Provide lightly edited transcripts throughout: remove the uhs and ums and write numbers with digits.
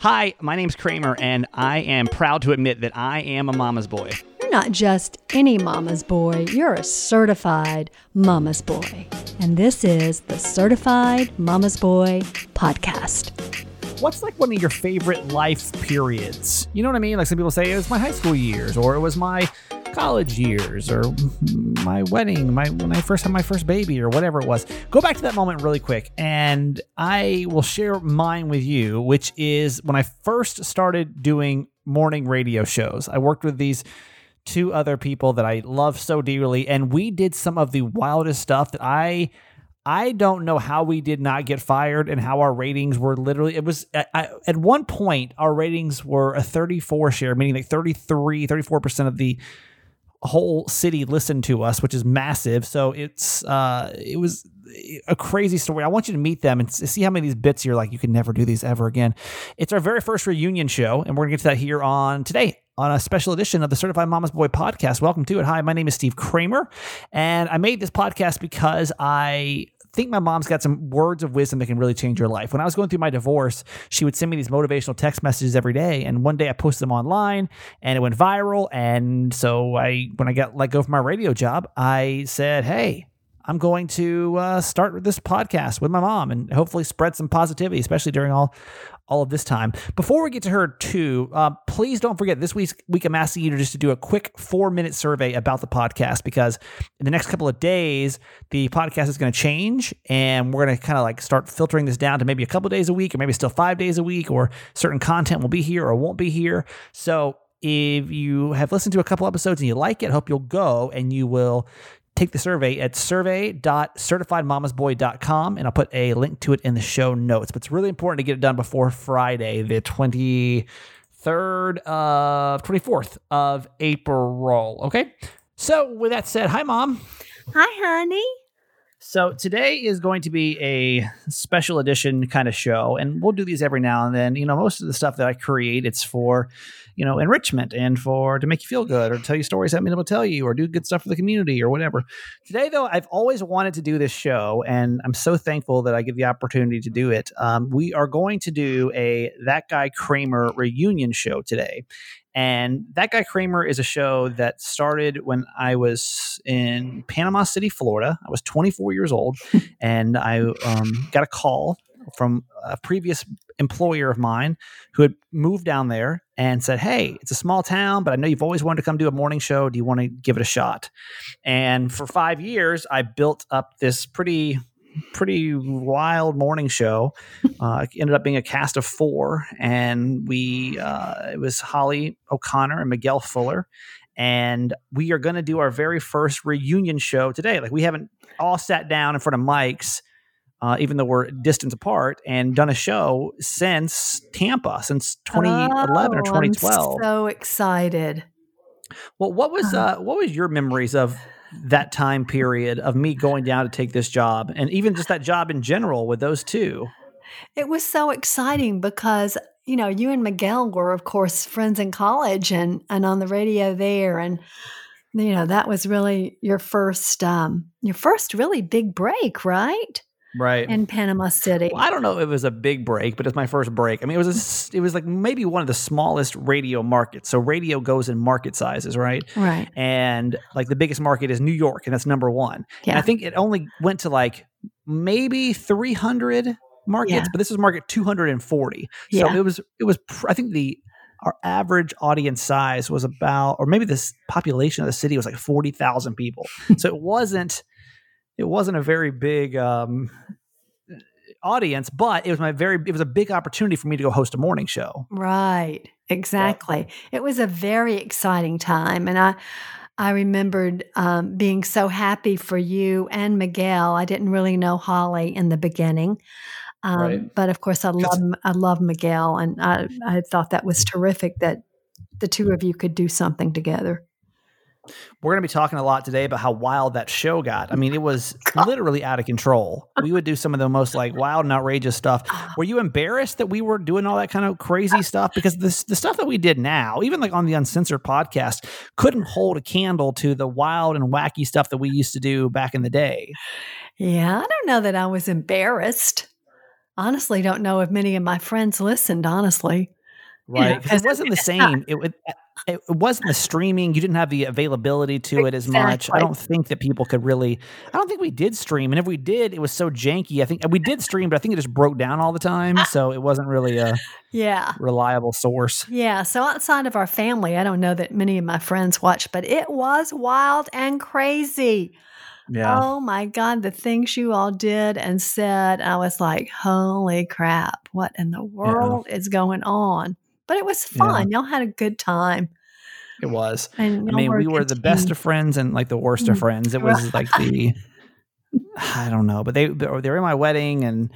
Hi, my name's Kramer, and I am proud to admit that I am a mama's boy. You're not just any mama's boy, you're a certified mama's boy. And this is the Certified Mama's Boy Podcast. What's like one of your favorite life periods? You know what I mean? Like some people say it was my high school years, or it was my college years, or my wedding, when I first had my first baby, or whatever it was. Go back to that moment really quick, and I will share mine with you, which is when I first started doing morning radio shows. I worked with these two other people that I love so dearly, and we did some of the wildest stuff that I don't know how we did not get fired and how our ratings were literally, at one point, our ratings were a 34 share, meaning like 34% of the whole city listened to us, which is massive. So it was a crazy story. I want you to meet them and see how many of these bits you're like, you can never do these ever again. It's our very first reunion show, and we're gonna get to that here on today, on a special edition of the Certified Mama's Boy Podcast. Welcome to it. Hi, my name is Steve Kramer, and I made this podcast because I think my mom's got some words of wisdom that can really change your life. When I was going through my divorce, she would send me these motivational text messages every day. And one day I posted them online and it went viral. And so when I got let go from my radio job, I said, hey, I'm going to start this podcast with my mom and hopefully spread some positivity, especially during all of this time. Before we get to her too, please don't forget this week I'm asking you to do a quick 4-minute survey about the podcast, because in the next couple of days, the podcast is going to change and we're going to kind of like start filtering this down to maybe a couple of days a week, or maybe still 5 days a week, or certain content will be here or won't be here. So if you have listened to a couple episodes and you like it, I hope you'll go and you will take the survey at survey.certifiedmamasboy.com, and I'll put a link to it in the show notes. But it's really important to get it done before Friday, the 24th of April. Okay. So with that said, hi, Mom. Hi, honey. So today is going to be a special edition kind of show, and we'll do these every now and then. You know, most of the stuff that I create, it's for, you know, enrichment and to make you feel good, or tell you stories I haven't been able to tell you, or do good stuff for the community or whatever. Today, though, I've always wanted to do this show, and I'm so thankful that I get the opportunity to do it. We are going to do a That Guy Kramer reunion show today. And That Guy Kramer is a show that started when I was in Panama City, Florida. I was 24 years old, and I got a call from a previous employer of mine who had moved down there and said, hey, it's a small town, but I know you've always wanted to come do a morning show. Do you want to give it a shot? And for 5 years, I built up this pretty wild morning show. Ended up being a cast of 4, and it was Holly O'Connor and Miguel Fuller. And we are going to do our very first reunion show today. Like, we haven't all sat down in front of mics, even though we're distance apart, and done a show since Tampa, since 2011 or 2012. I'm so excited. Well, what was your memories of that time period of me going down to take this job, and even just that job in general with those two? It was so exciting because, you know, you and Miguel were, of course, friends in college and on the radio there. And, you know, that was really your first really big break, right? Right. In Panama City. Well, I don't know if it was a big break, but it's my first break. I mean, it was like maybe one of the smallest radio markets. So radio goes in market sizes, right? Right. And like the biggest market is New York, and that's #1. Yeah. And I think it only went to like maybe 300 markets, yeah, but this was market 240. So yeah, I think our average audience size was about, or maybe this population of the city was like 40,000 people. So it wasn't a very big audience, but it was a big opportunity for me to go host a morning show. Right. Exactly. Yeah. It was a very exciting time. And I remembered being so happy for you and Miguel. I didn't really know Holly in the beginning. Right. But of course I love Miguel, and I thought that was terrific that the two of you could do something together. We're going to be talking a lot today about how wild that show got. I mean, it was literally out of control. We would do some of the most like wild and outrageous stuff. Were you embarrassed that we were doing all that kind of crazy stuff? Because the stuff that we did now, even like on the Uncensored podcast, couldn't hold a candle to the wild and wacky stuff that we used to do back in the day. Yeah, I don't know that I was embarrassed. honestly don't know if many of my friends listened, honestly. Right. Because it wasn't the same. It wasn't the streaming. You didn't have the availability to it as much. I don't think that people could really, I don't think we did stream. And if we did, it was so janky. I think we did stream, but I think it just broke down all the time. So it wasn't really a reliable source. Yeah. So outside of our family, I don't know that many of my friends watched, but it was wild and crazy. Yeah. Oh my God, the things you all did and said. I was like, holy crap, what in the world is going on? But it was fun. Y'all had a good time. It was. And I mean, we were the best of friends and like the worst of friends. It was like the, I don't know, but they were in my wedding and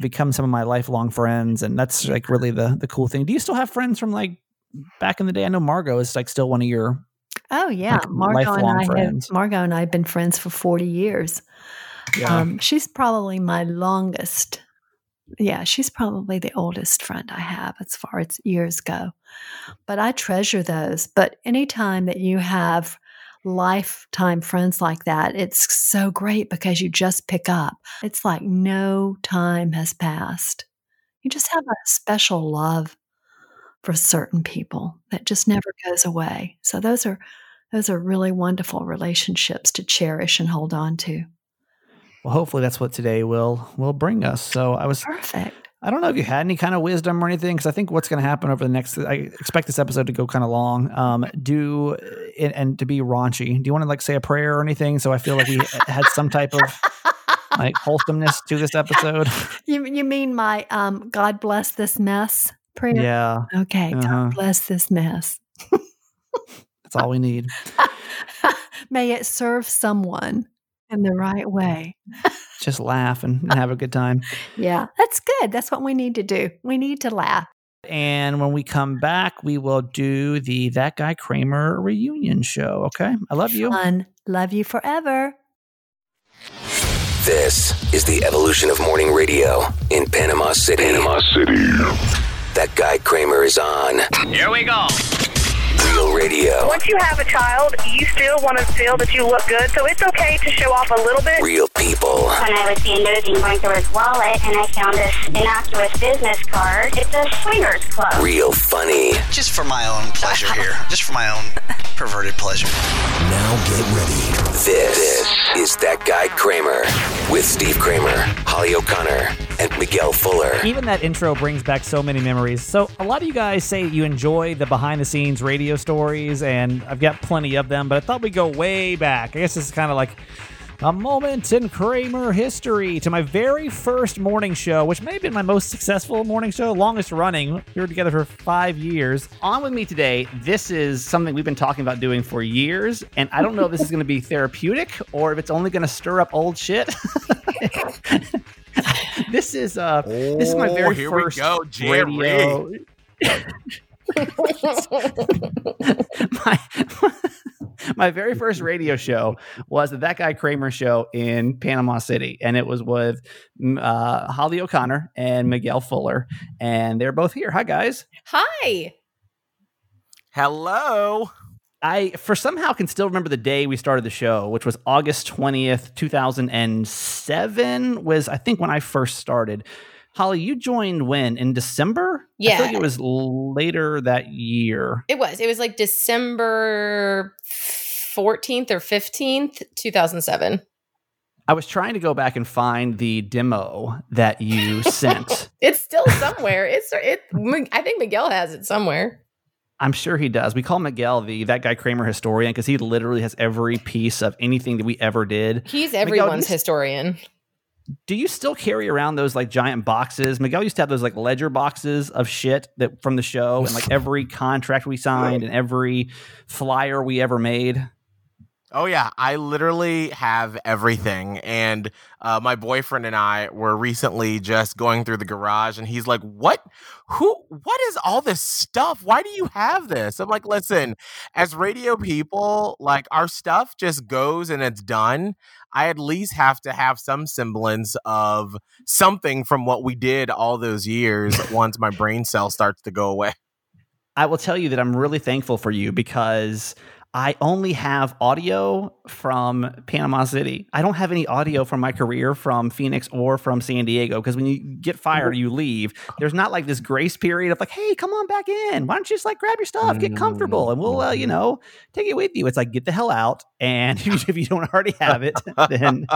become some of my lifelong friends. And that's like really the cool thing. Do you still have friends from like back in the day? I know Margot is like still one of your like, Margot and I have been friends for 40 years. Yeah. She's probably my longest. Yeah, she's probably the oldest friend I have as far as years go. But I treasure those. But anytime that you have lifetime friends like that, it's so great because you just pick up. It's like no time has passed. You just have a special love for certain people that just never goes away. So those are really wonderful relationships to cherish and hold on to. Well, hopefully that's what today will bring us. So I was perfect. I don't know if you had any kind of wisdom or anything, because I think what's going to happen over the next, I expect this episode to go kind of long, and to be raunchy. Do you want to like say a prayer or anything? So I feel like we had some type of like wholesomeness to this episode. You mean my God bless this mess prayer? Yeah. Okay. God bless this mess. That's all we need. May it serve someone in the right way. Just laugh and have a good time. Yeah, that's good. That's what we need to do. We need to laugh. And when we come back, we will do the That Guy Kramer reunion show. Okay. I love you. Fun. Love you forever. This is the evolution of morning radio in Panama City. Panama City. That Guy Kramer is on. Here we go. Radio. Once you have a child, you still want to feel that you look good, so it's okay to show off a little bit. Real people. When I was being nosy and going through his wallet, and I found this innocuous business card, it's a swingers club. Real funny. Just for my own pleasure here. Just for my own perverted pleasure. Now get ready. This is That Guy Kramer with Steve Kramer, Holly O'Connor, and Miguel Fuller. Even that intro brings back so many memories. So a lot of you guys say you enjoy the behind-the-scenes radio stories, and I've got plenty of them, but I thought we'd go way back. I guess this is kind of like a moment in Kramer history to my very first morning show, which may have been my most successful morning show, longest running. We were together for 5 years. On with me today, this is something we've been talking about doing for years, and I don't know if this is going to be therapeutic or if it's only going to stir up old shit. This is my very first radio. My very first radio show was the That Guy Kramer show in Panama City, and it was with Holly O'Connor and Miguel Fuller, and they're both here. Hi, guys. Hi. Hello. I somehow can still remember the day we started the show, which was August 20th, 2007 was, I think, when I first started. Holly, you joined when? In December? Yeah. I feel like it was later that year. It was. It was like December 14th or 15th, 2007. I was trying to go back and find the demo that you sent. It's still somewhere. I think Miguel has it somewhere. I'm sure he does. We call Miguel the That Guy Kramer historian because he literally has every piece of anything that we ever did. He's everyone's historian. Do you still carry around those like giant boxes? Miguel used to have those like ledger boxes of shit that from the show and like every contract we signed and every flyer we ever made. Oh yeah, I literally have everything. And my boyfriend and I were recently just going through the garage, and he's like, "What? What is all this stuff? Why do you have this?" I'm like, "Listen, as radio people, like our stuff just goes and it's done. I at least have to have some semblance of something from what we did all those years once my brain cell starts to go away." I will tell you that I'm really thankful for you because I only have audio from Panama City. I don't have any audio from my career from Phoenix or from San Diego, because when you get fired, you leave. There's not like this grace period of like, hey, come on back in. Why don't you just like grab your stuff, get comfortable, and we'll, you know, take it with you. It's like, get the hell out. And if you don't already have it, then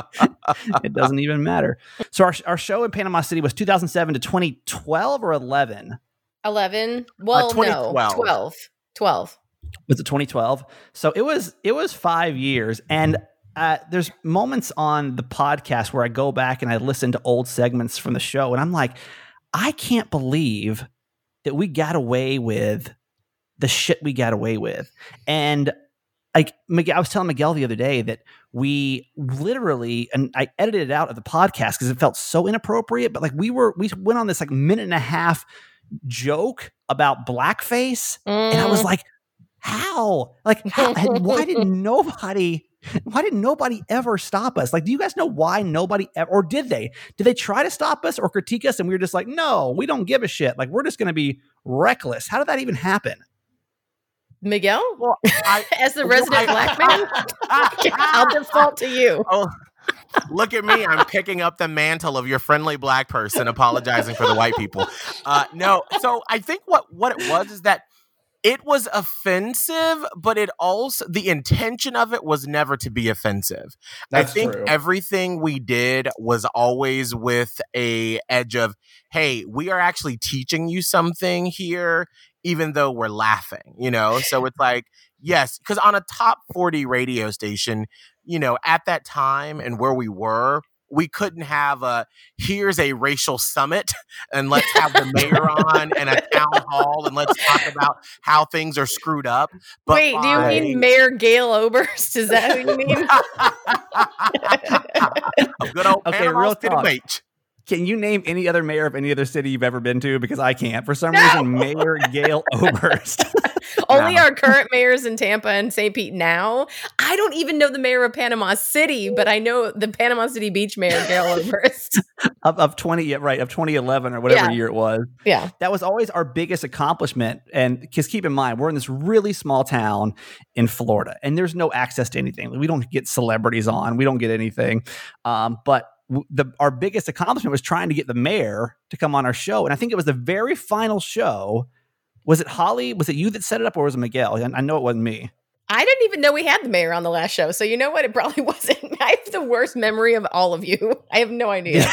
it doesn't even matter. So our show in Panama City was 2007 to 2012 or 11? 11. Well, 2012. No, 12. Was it 2012? So it was 5 years. And there's moments on the podcast where I go back and I listen to old segments from the show. And I'm like, I can't believe that we got away with the shit we got away with. And like I was telling Miguel the other day that we literally, and I edited it out of the podcast because it felt so inappropriate. But like we went on this like minute and a half joke about blackface. And I was like, how why did nobody ever stop us? Like, do you guys know why nobody ever, or did they try to stop us or critique us, and we were just like, no, we don't give a shit, like we're just going to be reckless? How did that even happen, Miguel? Well, as the resident black man, I'll default to you. Oh, look at me, I'm picking up the mantle of your friendly black person apologizing for the white people. No, so I think what it was is that it was offensive, but it also, the intention of it was never to be offensive. That's I think true. Everything we did was always with a edge of, hey, we are actually teaching you something here, even though we're laughing, you know? So it's like, yes, because on a top 40 radio station, you know, at that time and where we were, we couldn't have here's a racial summit and let's have the mayor on and a town hall and let's talk about how things are screwed up. But wait, do you mean Mayor Gail Oberst? Is that who you mean? A good old Panama City beach. Can you name any other mayor of any other city you've ever been to? Because I can't. For some reason, Mayor Gail Oberst. Only our current mayors in Tampa and St. Pete now. I don't even know the mayor of Panama City, but I know the Panama City Beach mayor, Gail Oberst. Of 2011 or whatever year it was. Yeah. That was always our biggest accomplishment. And because keep in mind, we're in this really small town in Florida, and there's no access to anything. We don't get celebrities on. We don't get anything. But our biggest accomplishment was trying to get the mayor to come on our show. And I think it was the very final show. Was it Holly? Was it you that set it up, or was it Miguel? I know it wasn't me. I didn't even know we had the mayor on the last show. So you know what? It probably wasn't. I have the worst memory of all of you. I have no idea.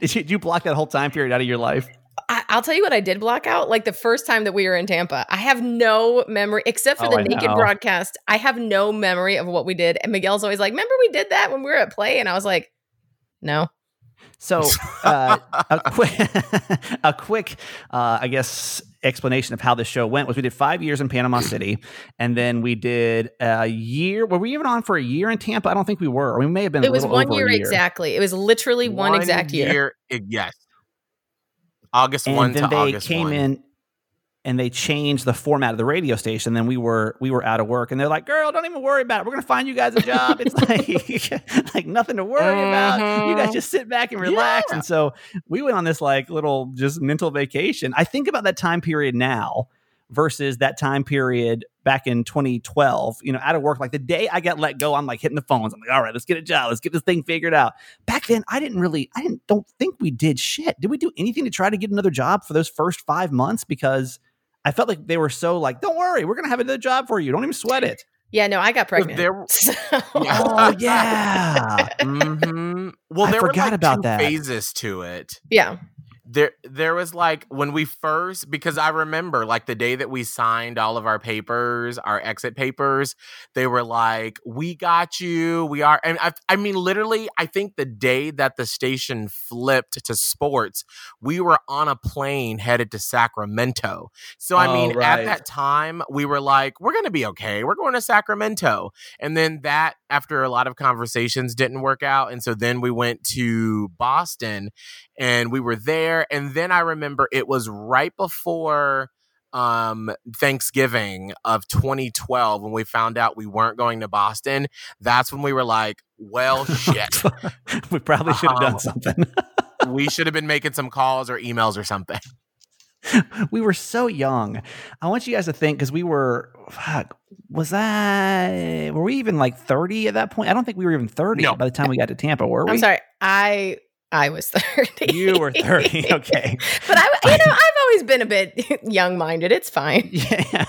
Did you block that whole time period out of your life? I'll tell you what I did block out. Like the first time that we were in Tampa, I have no memory except for the naked broadcast. I have no memory of what we did. And Miguel's always like, remember we did that when we were at play? And I was like, no. So a quick, I guess, explanation of how this show went was we did 5 years in Panama City, and then we did a year. Were we even on for a year in Tampa? I don't think we were. We may have been. It was 1 year exactly. It was literally one exact year. Yes. August and 1 to August 1. And then they came in and they changed the format of the radio station. Then we were out of work, and they're like, girl, don't even worry about it. We're going to find you guys a job. It's like nothing to worry about. You guys just sit back and relax. Yeah. And so we went on this like little just mental vacation. I think about that time period now versus that time period back in 2012, you know, out of work. Like the day I got let go, I'm like hitting the phones. I'm like, all right, let's get a job. Let's get this thing figured out. Back then, I don't think we did shit. Did we do anything to try to get another job for those first 5 months? Because I felt like they were so like, don't worry, we're going to have another job for you. Don't even sweat it. Yeah, no, I got pregnant. Oh, yeah. Mm-hmm. Well, I forgot about two phases to it. Yeah. There was like when we first, because I remember like the day that we signed all of our papers, our exit papers, they were like, we got you. We are. And I mean, literally, I think the day that the station flipped to sports, we were on a plane headed to Sacramento. So, I mean, right. At that time, we were like, we're going to be okay. We're going to Sacramento. And then that, after a lot of conversations, didn't work out. And so then we went to Boston and we were there. And then I remember it was right before Thanksgiving of 2012 when we found out we weren't going to Boston. That's when we were like, well, shit. We probably should have done something. We should have been making some calls or emails or something. We were so young. I want you guys to think, because we were, were we even like 30 at that point? I don't think we were even 30 by the time we got to Tampa, were we? I'm sorry. I was 30. You were 30. Okay. But I've always been a bit young-minded. It's fine. Yeah.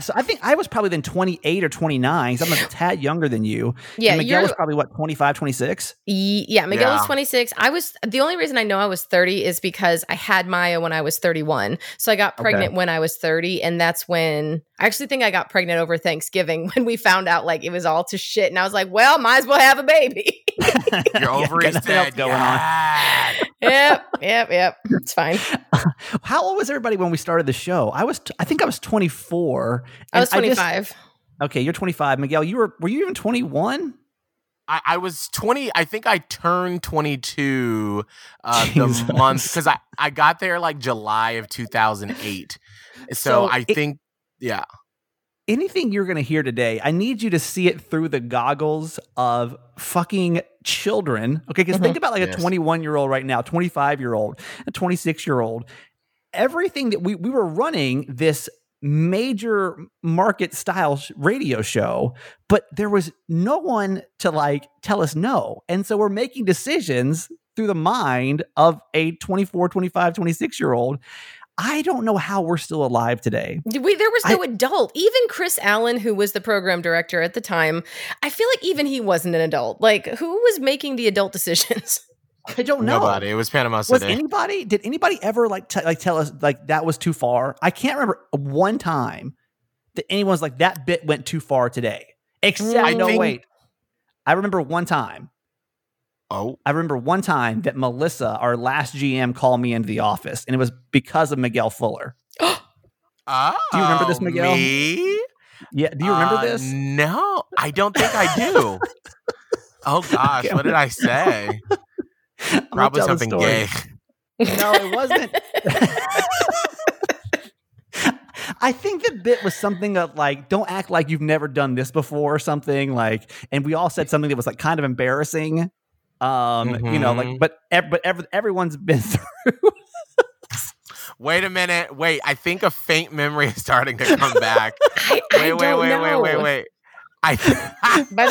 So I think I was probably then 28 or 29. So I'm a tad younger than you. Yeah. And Miguel was probably 25, 26? Yeah. Miguel was 26. The only reason I know I was 30 is because I had Maya when I was 31. So I got pregnant when I was 30. And that's when I actually think I got pregnant over Thanksgiving, when we found out like it was all to shit. And I was like, well, might as well have a baby. Your ovaries dead. Going on. Yep. It's fine. How old was everybody when we started the show? I think I was 24. I was 25. Okay, you're 25. Miguel, were you even 21? I was 20. I think I turned 22 the month, because I got there like July of 2008. So I think. Anything you're going to hear today, I need you to see it through the goggles of fucking children. Okay, because think about a 21-year-old right now, 25-year-old, a 26-year-old. Everything that we were running this major market style radio show, but there was no one to tell us no. And so we're making decisions through the mind of a 24, 25, 26-year-old. I don't know how we're still alive today. There was no adult. Even Chris Allen, who was the program director at the time, I feel like even he wasn't an adult. Like, who was making the adult decisions? I don't know. Nobody. It was Panama City. Did anybody ever tell us that was too far? I can't remember one time that anyone's like, that bit went too far today. I remember one time. Oh, I remember one time that Melissa, our last GM, called me into the office, and it was because of Miguel Fuller. Do you remember this, Miguel? Me? Yeah. Do you remember this? No, I don't think I do. Oh gosh, okay. What did I say? Probably something gay. No, it wasn't. I think the bit was something of don't act like you've never done this before, or something and we all said something that was kind of embarrassing. But everyone's been through. Wait a minute. Wait, I think a faint memory is starting to come back. Wait. By the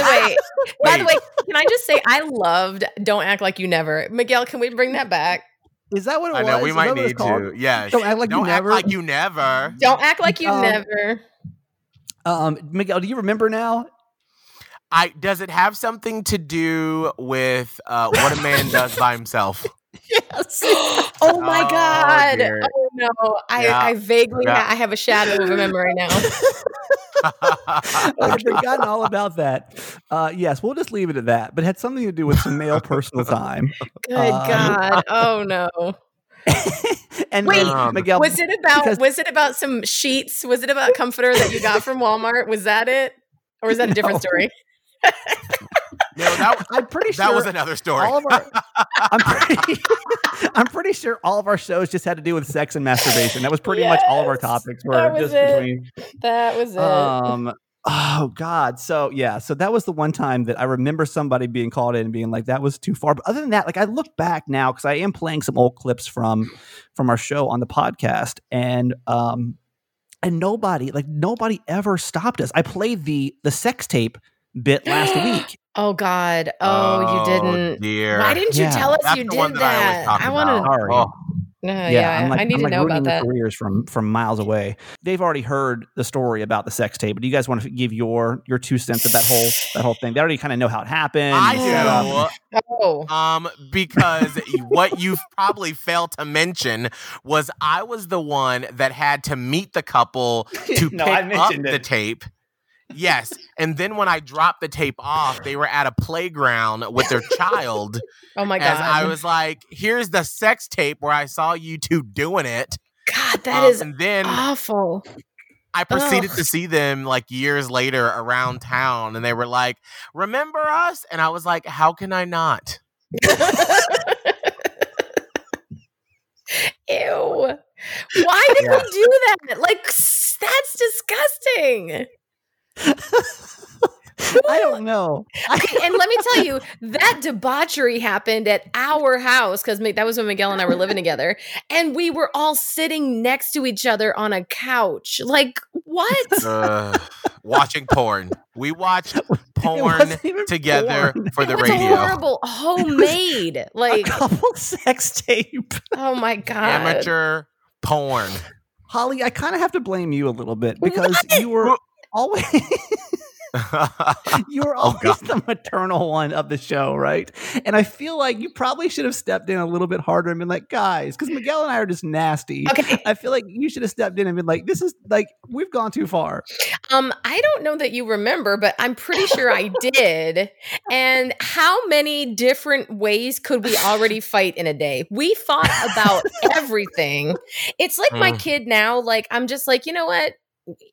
way, can I just say I loved Don't Act Like You Never. Miguel, can we bring that back? Is that what it was? I know, we might need to. Yeah. Don't act like you never. Don't act like you never. Miguel, do you remember now? Does it have something to do with what a man does by himself? Yes. Oh my God. Dear. Oh no. I vaguely I have a shadow of a memory now. I've forgotten all about that. Yes, we'll just leave it at that. But it had something to do with some male personal time. Good God. Oh no. And wait, Miguel, was it about some sheets? Was it about a comforter that you got from Walmart? Was that it? Or is that a different story? No, I'm pretty sure that was another story. I'm pretty sure all of our shows just had to do with sex and masturbation. That was pretty much all of our topics were that was it. Oh God. So yeah. So that was the one time that I remember somebody being called in and being like, that was too far. But other than that, I look back now, because I am playing some old clips from our show on the podcast, and and nobody ever stopped us. I played the sex tape bit last week. Oh God! Oh, you didn't. Dear. Why didn't you tell us you did that? I want to. I need to know about that. Careers from miles away. They've already heard the story about the sex tape. But do you guys want to give your 2 cents of that whole thing? They already kind of know how it happened. I do. Because what you've probably failed to mention was I was the one that had to meet the couple to pick up the tape. Yes. And then when I dropped the tape off, they were at a playground with their child. Oh my God. And I was like, here's the sex tape where I saw you two doing it. God, that is awful. I proceeded to see them years later around town, and they were like, remember us? And I was like, how can I not? Ew. Why did we do that? That's disgusting. I don't know. And let me tell you, that debauchery happened at our house because that was when Miguel and I were living together. And we were all sitting next to each other on a couch. Like, what? Watching porn. We watched porn together for the radio. It was horrible. Homemade. Like a couple sex tape. Oh, my God. Amateur porn. Holly, I kind of have to blame you a little bit because you were always... you were always the maternal one of the show, right? And I feel like you probably should have stepped in a little bit harder and been like, guys, because Miguel and I are just nasty. Okay. I feel like you should have stepped in and been like, this is like, we've gone too far. I don't know that you remember, but I'm pretty sure I did. And how many different ways could we already fight in a day? We fought about everything. It's like my kid now, like, I'm just like, you know what?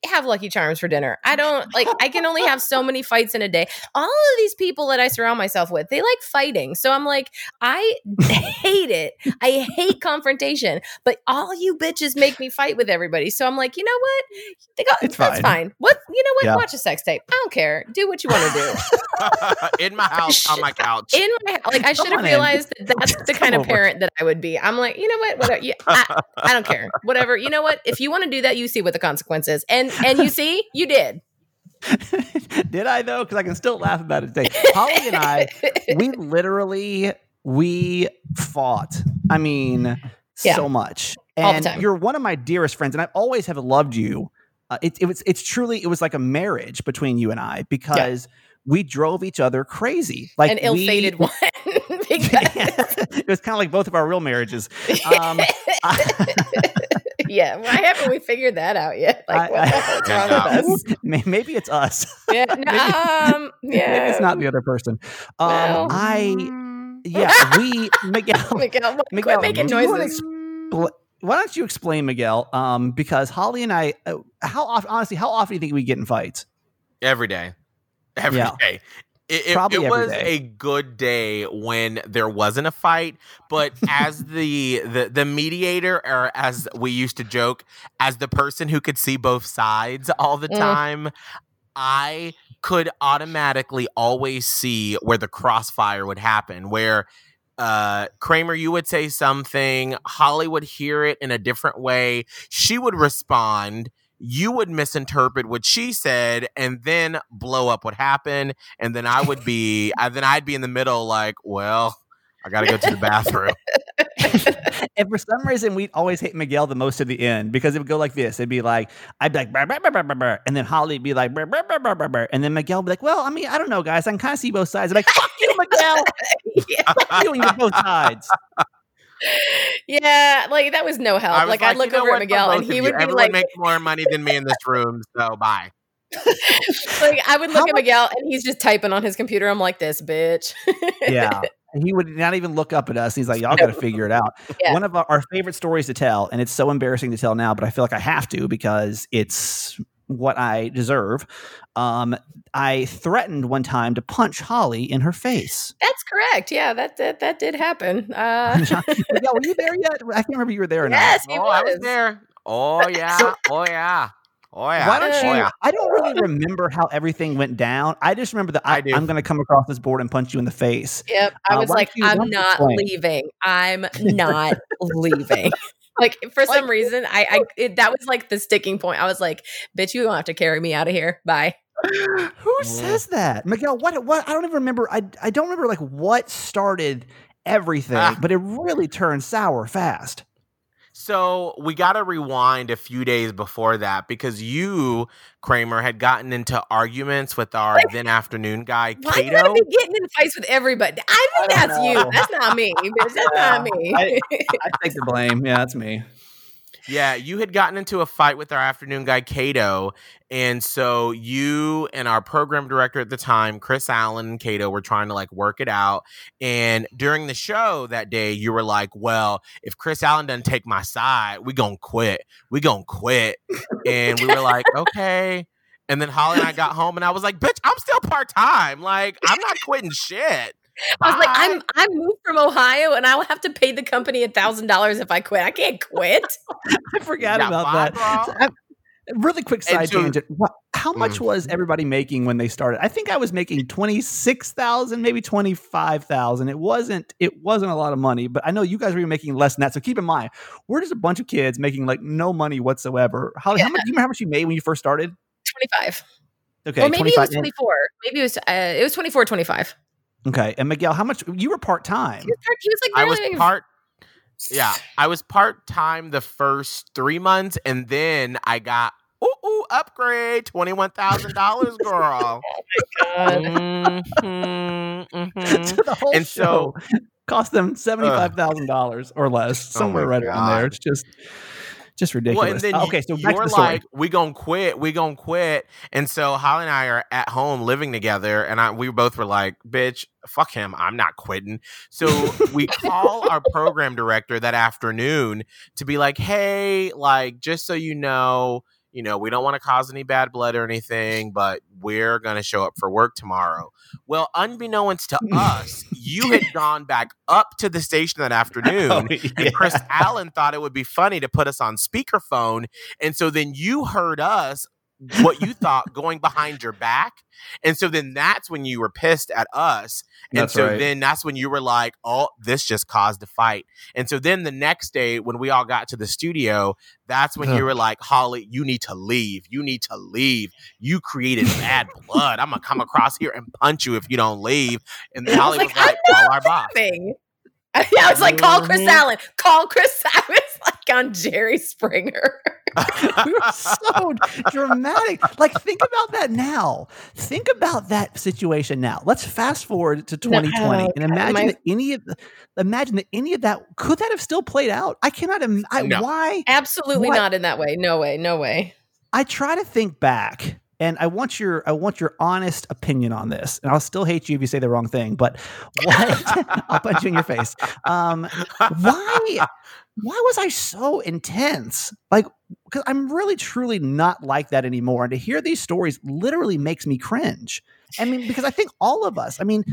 Have Lucky Charms for dinner. I don't like, I can only have so many fights in a day. All of these people that I surround myself with, they like fighting. So I'm like, I hate it. I hate confrontation, but all you bitches make me fight with everybody. So I'm like, you know what? They go, That's fine. What? You know what? Yeah. Watch a sex tape. I don't care. Do what you want to do. In my house, on my couch. In my like, I should have realized that that's the kind of parent that I would be. I'm like, you know what? Whatever. Yeah, I don't care. Whatever. You know what? If you want to do that, you see what the consequence is. And you see, you did. Did I though? Because I can still laugh about it today. Holly and I, we fought. I mean, so much. And you're one of my dearest friends, and I always have loved you. It was like a marriage between you and I because we drove each other crazy, like an ill-fated one. It was kind of like both of our real marriages. Yeah, why haven't we figured that out yet? Like, what's wrong with us? Maybe it's us. Yeah, maybe it's not the other person. Well. Miguel, quit making noises. Why don't you explain, Miguel? Because Holly and I, how often do you think we get in fights? Every day. It was a good day when there wasn't a fight, but as the mediator, or as we used to joke, as the person who could see both sides all the time, I could automatically always see where the crossfire would happen, where Kramer, you would say something, Holly would hear it in a different way, she would respond, you would misinterpret what she said, and then blow up what happened, and then I'd be in the middle, like, well, I gotta go to the bathroom. And for some reason, we'd always hate Miguel the most at the end because it would go like this. It'd be like, I'd be like, burr, burr, burr, burr, burr. And then Holly'd be like, burr, burr, burr, burr, burr. And then Miguel would be like, well, I mean, I don't know, guys. I can kind of see both sides. I'm like, fuck you, Miguel. Fuck you and both sides. Yeah, like that was no help. Like I'd look over at Miguel and he would be like, make more money than me in this room, so bye. Like I would look at Miguel and he's just typing on his computer. I'm like, this bitch. Yeah. And he would not even look up at us. He's like, y'all got to figure it out. Yeah. One of our favorite stories to tell, and it's so embarrassing to tell now, but I feel like I have to because it's what I deserve. I threatened one time to punch Holly in her face. That's correct. Yeah, that did happen. Miguel, were you there yet? I can't remember if you were there or not. Yes, I was there. Oh, yeah. Oh, yeah. Why don't you? I don't really remember how everything went down. I just remember that I'm going to come across this board and punch you in the face. Yep. I was like, I'm not leaving. I'm not leaving. Like, for some reason, that was like the sticking point. I was like, bitch, you don't have to carry me out of here. Bye. Who says that? Miguel, what? I don't even remember. I don't remember like what started everything, but it really turned sour fast. So we got to rewind a few days before that because you, Kramer, had gotten into arguments with our then-afternoon guy, Cato. Why did I be getting in fights with everybody? I think that's you. That's not me. Bitch. That's not me. I take the blame. Yeah, that's me. Yeah, you had gotten into a fight with our afternoon guy, Cato, and so you and our program director at the time, Chris Allen and Cato, were trying to, like, work it out, and during the show that day, you were like, well, if Chris Allen doesn't take my side, we gonna quit, and we were like, okay, and then Holly and I got home, and I was like, bitch, I'm still part-time, like, I'm not quitting shit. I was like, I moved from Ohio and I will have to pay the company $1,000 if I quit. I can't quit. I forgot about that. Really quick side tangent. How much was everybody making when they started? I think I was making $26,000, maybe $25,000. It wasn't a lot of money, but I know you guys were making less than that. So keep in mind, we're just a bunch of kids making like no money whatsoever. Holly, how much? Do you remember how much you made when you first started? 25. Okay. Well, maybe it was 24. Maybe it was 24, 25. Okay. And Miguel, how much? You were part time. I was part-time the first 3 months, and then I got upgrade, $21,000, girl. Oh my god. So the whole show cost them $75,000 or less, somewhere right around there. It's just ridiculous. Well, and then so you're like, we gonna quit. And so Holly and I are at home living together, and we both were like, bitch, fuck him, I'm not quitting. So we call our program director that afternoon to be like, hey, like, just so you know, we don't want to cause any bad blood or anything, but we're going to show up for work tomorrow. Well, unbeknownst to us, you had gone back up to the station that afternoon, and Chris Allen thought it would be funny to put us on speakerphone. And so then you heard us, what you thought, going behind your back. And so then that's when you were pissed at us. And then that's when you were like, oh, this just caused a fight. And so then the next day when we all got to the studio, that's when you were like, Holly, you need to leave. You need to leave. You created bad blood. I'm going to come across here and punch you if you don't leave. And then Holly was like, call our boss. I was like, call Chris Allen. Call Chris Allen. Like on Jerry Springer. We were so dramatic. Like, think about that now. Think about that situation now. Let's fast forward to 2020 and imagine that any of that could have still played out. I cannot. Why? Absolutely not in that way. No way. I try to think back. And I want your honest opinion on this. And I'll still hate you if you say the wrong thing, but I'll punch you in your face. Why was I so intense? Like, because I'm really truly not like that anymore. And to hear these stories literally makes me cringe. I mean, because I think all of us, I mean,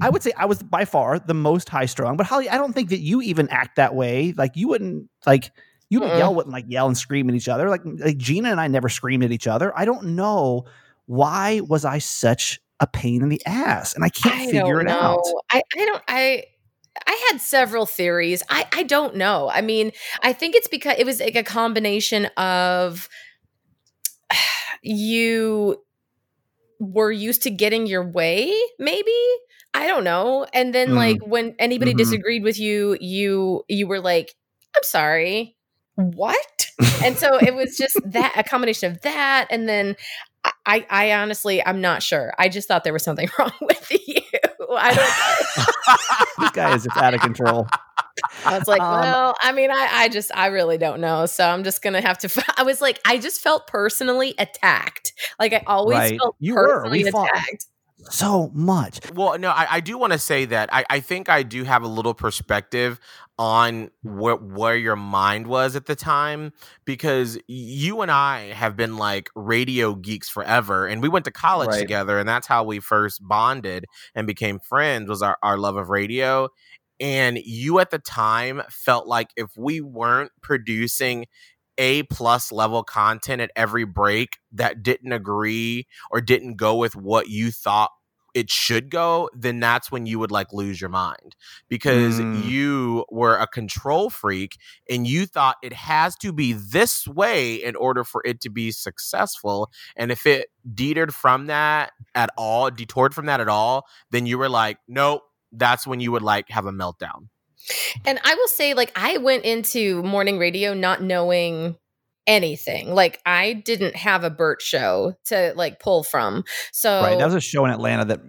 I would say I was by far the most high strung, but Holly, I don't think that you even act that way. Like you wouldn't like. You and Gail wouldn't like yell and scream at each other. Like Gina and I never screamed at each other. I don't know, why was I such a pain in the ass, and I can't figure it out. I had several theories. I don't know. I mean, I think it's because it was like a combination of you were used to getting your way, maybe. I don't know. And then like when anybody disagreed with you, you were like, I'm sorry. What? And so it was just that, a combination of that. And then I honestly, I'm not sure. I just thought there was something wrong with you. I don't know. This guy is out of control. I was like, well, I mean, I really don't know. So I'm just going to have to, I was like, I just felt personally attacked. Like I always felt personally attacked. So much. Well, no, I do want to say that I think I do have a little perspective on where your mind was at the time, because you and I have been like radio geeks forever, and we went to college together, and that's how we first bonded and became friends, was our love of radio. And you at the time felt like if we weren't producing A+ level content at every break that didn't agree or didn't go with what you thought it should go, then that's when you would like lose your mind, because you were a control freak and you thought it has to be this way in order for it to be successful. And if it detoured from that at all, then you were like, nope, that's when you would like have a meltdown. And I will say, like, I went into morning radio not knowing anything. Like, I didn't have a Bert show to, like, pull from. So that was a show in Atlanta that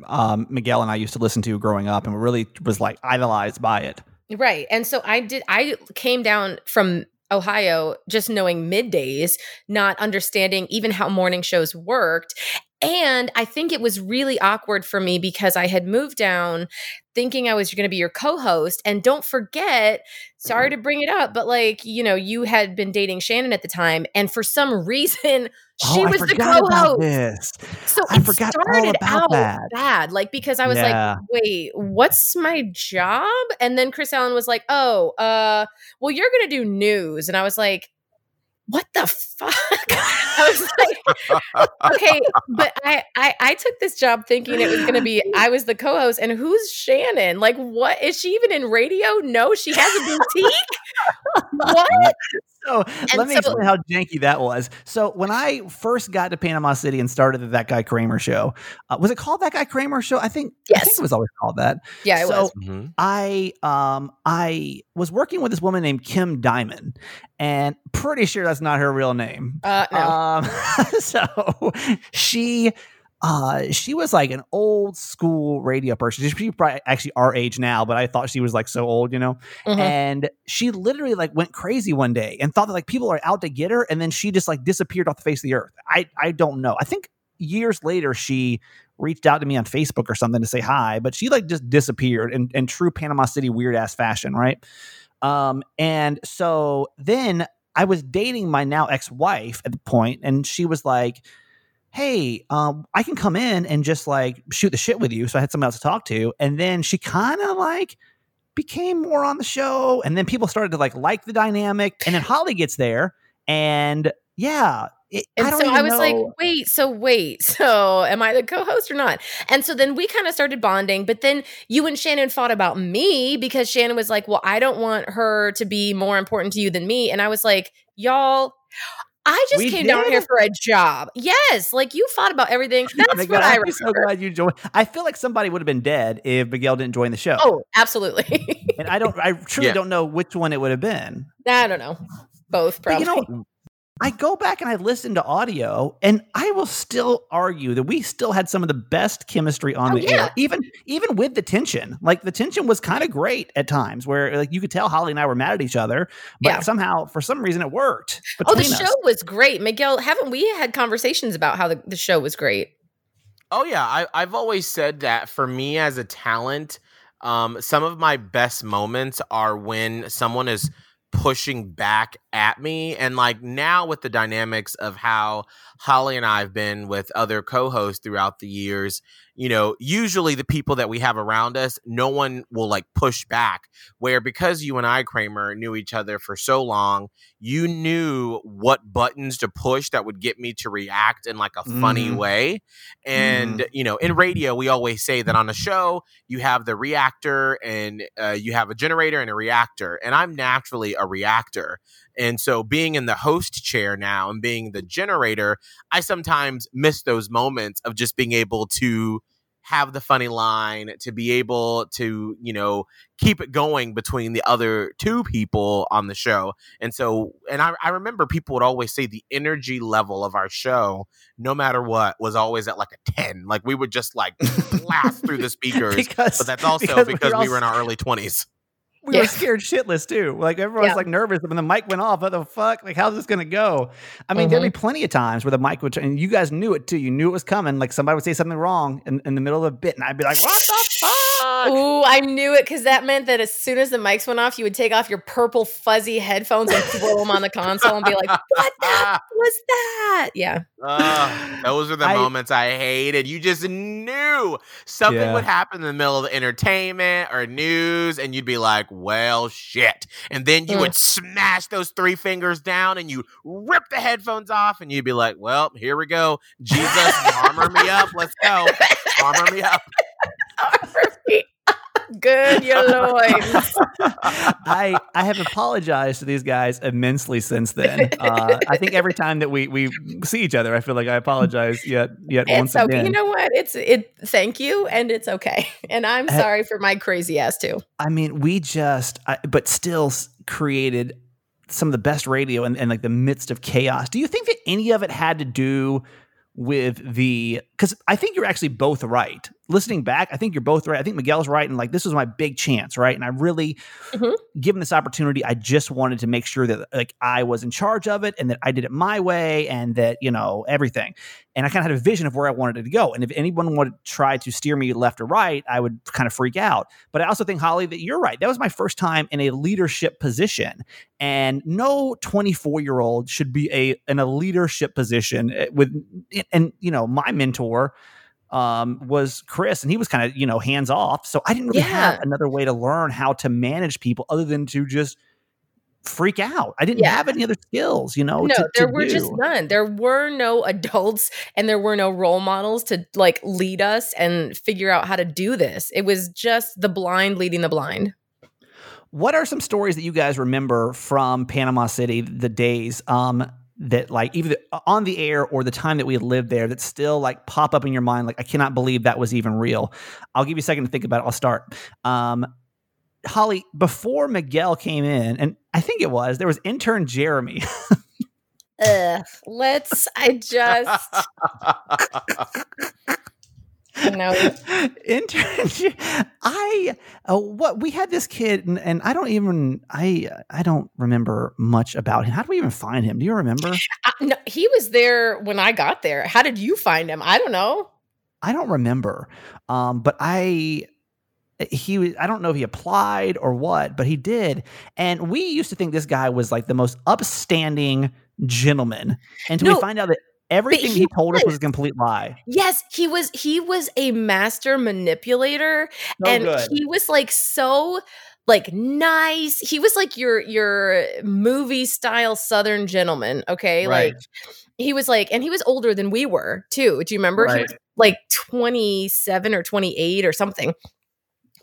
Miguel and I used to listen to growing up, and really was, like, idolized by it. Right. And so I came down from Ohio just knowing middays, not understanding even how morning shows worked. And I think it was really awkward for me because I had moved down thinking I was going to be your co-host. And don't forget, sorry to bring it up, but like, you know, you had been dating Shannon at the time. And for some reason, she was the co-host. So I forgot all about that. Bad, like, because I was like, wait, what's my job? And then Chris Allen was like, well, you're going to do news. And I was like, what the fuck? I was like, okay, but I took this job thinking it was going to be, I was the co-host, and who's Shannon? Like, what? Is she even in radio? No, she has a boutique? What? So let me explain how janky that was. So when I first got to Panama City and started the That Guy Kramer show, was it called That Guy Kramer show? I think it was always called that. Yeah, it was. Mm-hmm. I was working with this woman named Kim Diamond, and pretty sure that's not her real name. No. So she was like an old school radio person. She's probably actually our age now, but I thought she was like so old, you know? Mm-hmm. And she literally like went crazy one day and thought that like people are out to get her. And then she just like disappeared off the face of the earth. I don't know. I think years later, she reached out to me on Facebook or something to say hi, but she like just disappeared in true Panama City weird ass fashion. Right. And so then I was dating my now ex-wife at the point, and she was like, hey, I can come in and just like shoot the shit with you. So I had someone else to talk to. And then she kind of like became more on the show. And then people started to like the dynamic. And then Holly gets there. And yeah. So am I the co-host or not? And so then we kind of started bonding, but then you and Shannon fought about me because Shannon was like, well, I don't want her to be more important to you than me. And I was like, y'all, I just came down here for a job. Yes. Like you fought about everything. That's what I remember. I'm so glad you joined. I feel like somebody would have been dead if Miguel didn't join the show. Oh, absolutely. And I truly don't know which one it would have been. I don't know. Both probably. But, you know, I go back and I listen to audio, and I will still argue that we still had some of the best chemistry on air, even with the tension. Like the tension was kind of great at times, where like you could tell Holly and I were mad at each other, but somehow for some reason it worked. Oh, the show was great, Miguel. Haven't we had conversations about how the show was great? Oh yeah, I've always said that for me as a talent, some of my best moments are when someone is pushing back at me. And like now with the dynamics of how Holly and I have been with other co-hosts throughout the years, you know, usually the people that we have around us, no one will like push back, where because you and I, Kramer, knew each other for so long, you knew what buttons to push that would get me to react in like a funny way. And, you know, in radio, we always say that on a show, you have the reactor and you have a generator and a reactor. And I'm naturally a reactor. And so being in the host chair now and being the generator, I sometimes miss those moments of just being able to have the funny line, to be able to, you know, keep it going between the other two people on the show. And so, and I remember people would always say the energy level of our show, no matter what, was always at like a 10. Like we would just like blast through the speakers, but that's also because we were in our early 20s. We were scared shitless too. Like everyone was like nervous when the mic went off. What the fuck? Like how's this gonna go? I mean, there'd be plenty of times where the mic would turn, and you guys knew it too. You knew it was coming. Like somebody would say something wrong in the middle of a bit, and I'd be like, "What the fuck?" Ooh, I knew it because that meant that as soon as the mics went off, you would take off your purple fuzzy headphones and throw them on the console and be like, "What the was that?" Yeah. Those are the moments I hated. You just knew something would happen in the middle of the entertainment or news, and you'd be like, well, shit. And then you would smash those three fingers down and you rip the headphones off and you'd be like, well, here we go. Jesus, armor me up. Let's go. Armor me up. Armor me up. Good, your loins. I have apologized to these guys immensely since then. I think every time that we see each other, I feel like I apologize yet it's once okay. Again. You know what? Thank you, and it's okay. And I'm sorry for my crazy ass too. I mean, we just, but still created some of the best radio in like the midst of chaos. Do you think that any of it had to do with because I think you're actually both right. Listening back, I think you're both right. I think Miguel's right. And like, this was my big chance, right? And I really, given this opportunity, I just wanted to make sure that like I was in charge of it and that I did it my way and that, you know, everything. And I kind of had a vision of where I wanted it to go. And if anyone would try to steer me left or right, I would kind of freak out. But I also think, Holly, that you're right. That was my first time in a leadership position. And no 24-year-old should be in a leadership position with, and you know, my mentor was Chris, and he was kind of, you know, hands off. So I didn't really have another way to learn how to manage people other than to just freak out. I didn't have any other skills, you know. Just none. There were no adults and there were no role models to like lead us and figure out how to do this. It was just the blind leading the blind. What are some stories that you guys remember from Panama City, the days that like either on the air or the time that we lived there that still like pop up in your mind? Like, I cannot believe that was even real. I'll give you a second to think about it. I'll start. Holly, before Miguel came in, and I think it was, there was intern Jeremy. No. Internship. We had this kid and I don't remember much about him. How do we even find him? Do you remember? No, he was there when I got there. How did you find him? I don't know. I don't remember. I don't know if he applied or what, but he did. And we used to think this guy was like the most upstanding gentleman. And we find out that everything he told us was a complete lie. Yes, he was a master manipulator. He was like so like nice. He was like your movie style Southern gentleman, okay? Right. Like he was like, and he was older than we were too. Do you remember? Right. He was like 27 or 28 or something.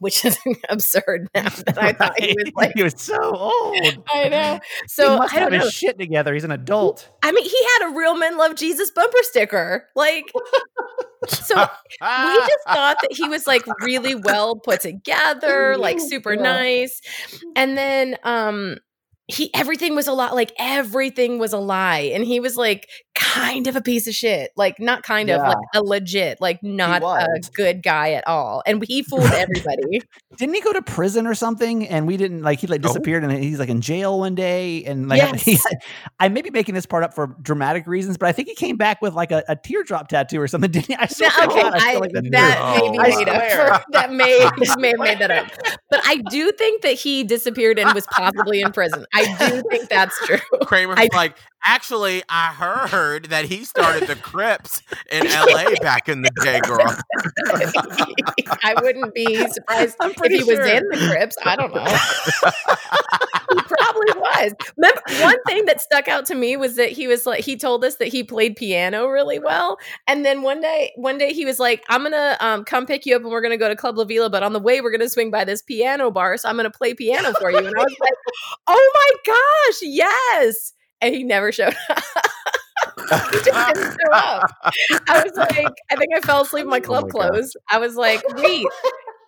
Which is absurd now that I thought he was like... He was so old. I know. So he must have his shit together. He's an adult. I mean, he had a Real Men Love Jesus bumper sticker. Like, so we just thought that he was like really well put together, like super nice. And then... everything was a lie. And he was like kind of a piece of shit, like not kind of like a legit, like not a good guy at all. And he fooled everybody. Didn't he go to prison or something? And we didn't like, he disappeared and he's like in jail one day. And like, I may be making this part up for dramatic reasons, but I think he came back with like a teardrop tattoo or something. Didn't he? May have made that up. But I do think that he disappeared and was possibly in prison. I do think that's true. Kramer's actually, I heard that he started the Crips in LA back in the day, girl. I wouldn't be surprised if he was in the Crips. I don't know. He probably was. Remember, one thing that stuck out to me was that he was like, he told us that he played piano really well. And then one day he was like, I'm going to come pick you up and we're going to go to Club La Vila. But on the way, we're going to swing by this piano bar. So I'm going to play piano for you. And I was like, oh my gosh, yes. And he never showed up. He just didn't show up. I was like, I think I fell asleep in my club clothes. God. I was like, wait,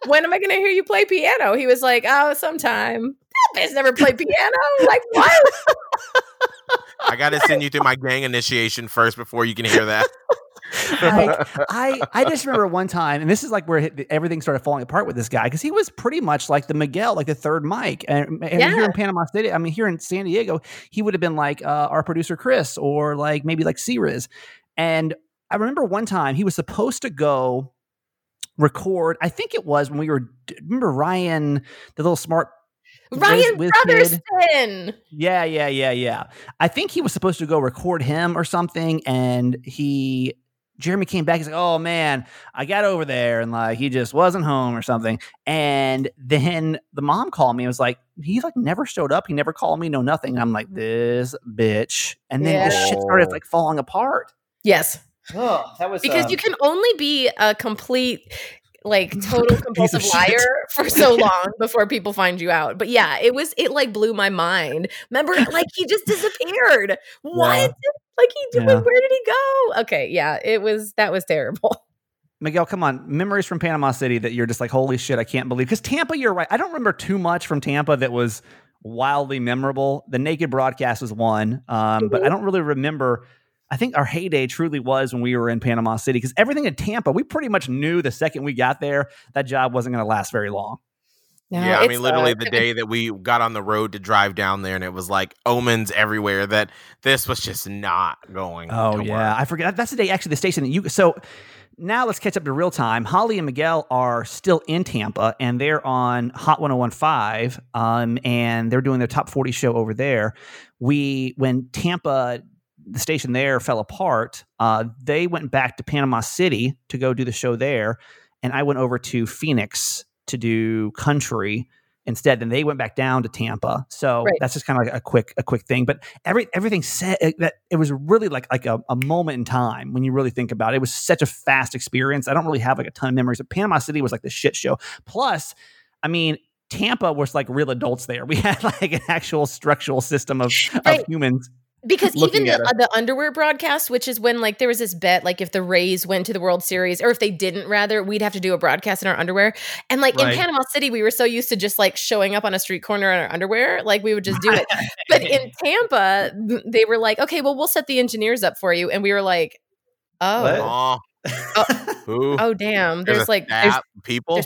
when am I going to hear you play piano? He was like, oh, sometime. That bitch never played piano. Like, what? I got to send you through my gang initiation first before you can hear that. Like, I just remember one time, and this is like where everything started falling apart with this guy, because he was pretty much like the Miguel, like the third Mike. And here in Panama City, I mean, here in San Diego, he would have been like our producer Chris, or like maybe like C-Riz. And I remember one time he was supposed to go record. I think it was when we were remember Ryan, the little smart. Ryan Brotherson. Kid. Yeah. I think he was supposed to go record him or something, and Jeremy came back. He's like, oh man, I got over there and like, he just wasn't home or something. And then the mom called me and was like, he like never showed up. He never called me, no nothing. And I'm like, this bitch. And then this shit started like falling apart. Yes. Oh, that was because you can only be a complete, like total compulsive liar for so long before people find you out. But yeah, it like blew my mind. Remember, like he just disappeared. What? Yeah. Like he did. Yeah. Where did he go? Okay, yeah, that was terrible. Miguel, come on, memories from Panama City that you're just like, holy shit, I can't believe. Because Tampa, you're right. I don't remember too much from Tampa that was wildly memorable. The naked broadcast was one, but I don't really remember. I think our heyday truly was when we were in Panama City, because everything in Tampa, we pretty much knew the second we got there, that job wasn't going to last very long. No, yeah, I mean, literally the day that we got on the road to drive down there, and it was like omens everywhere that this was just not going to work. I forget. That's the day, actually, the station that you... So now let's catch up to real time. Holly and Miguel are still in Tampa, and they're on Hot 101.5, and they're doing their Top 40 show over there. When Tampa... the station there fell apart. They went back to Panama City to go do the show there. And I went over to Phoenix to do country. instead. Then they went back down to Tampa. So that's just kind of like a quick thing. But everything said that it was really like a moment in time when you really think about it. It was such a fast experience. I don't really have like a ton of memories. But Panama City was like the shit show. Plus, I mean, Tampa was like real adults there. We had like an actual structural system of humans. Because even the underwear broadcast, which is when like there was this bet, like if the Rays went to the World Series, or if they didn't rather, we'd have to do a broadcast in our underwear. And like in Panama City, we were so used to just like showing up on a street corner in our underwear. Like we would just do it. But in Tampa, they were like, okay, well, we'll set the engineers up for you. And we were like, oh, damn. There's people.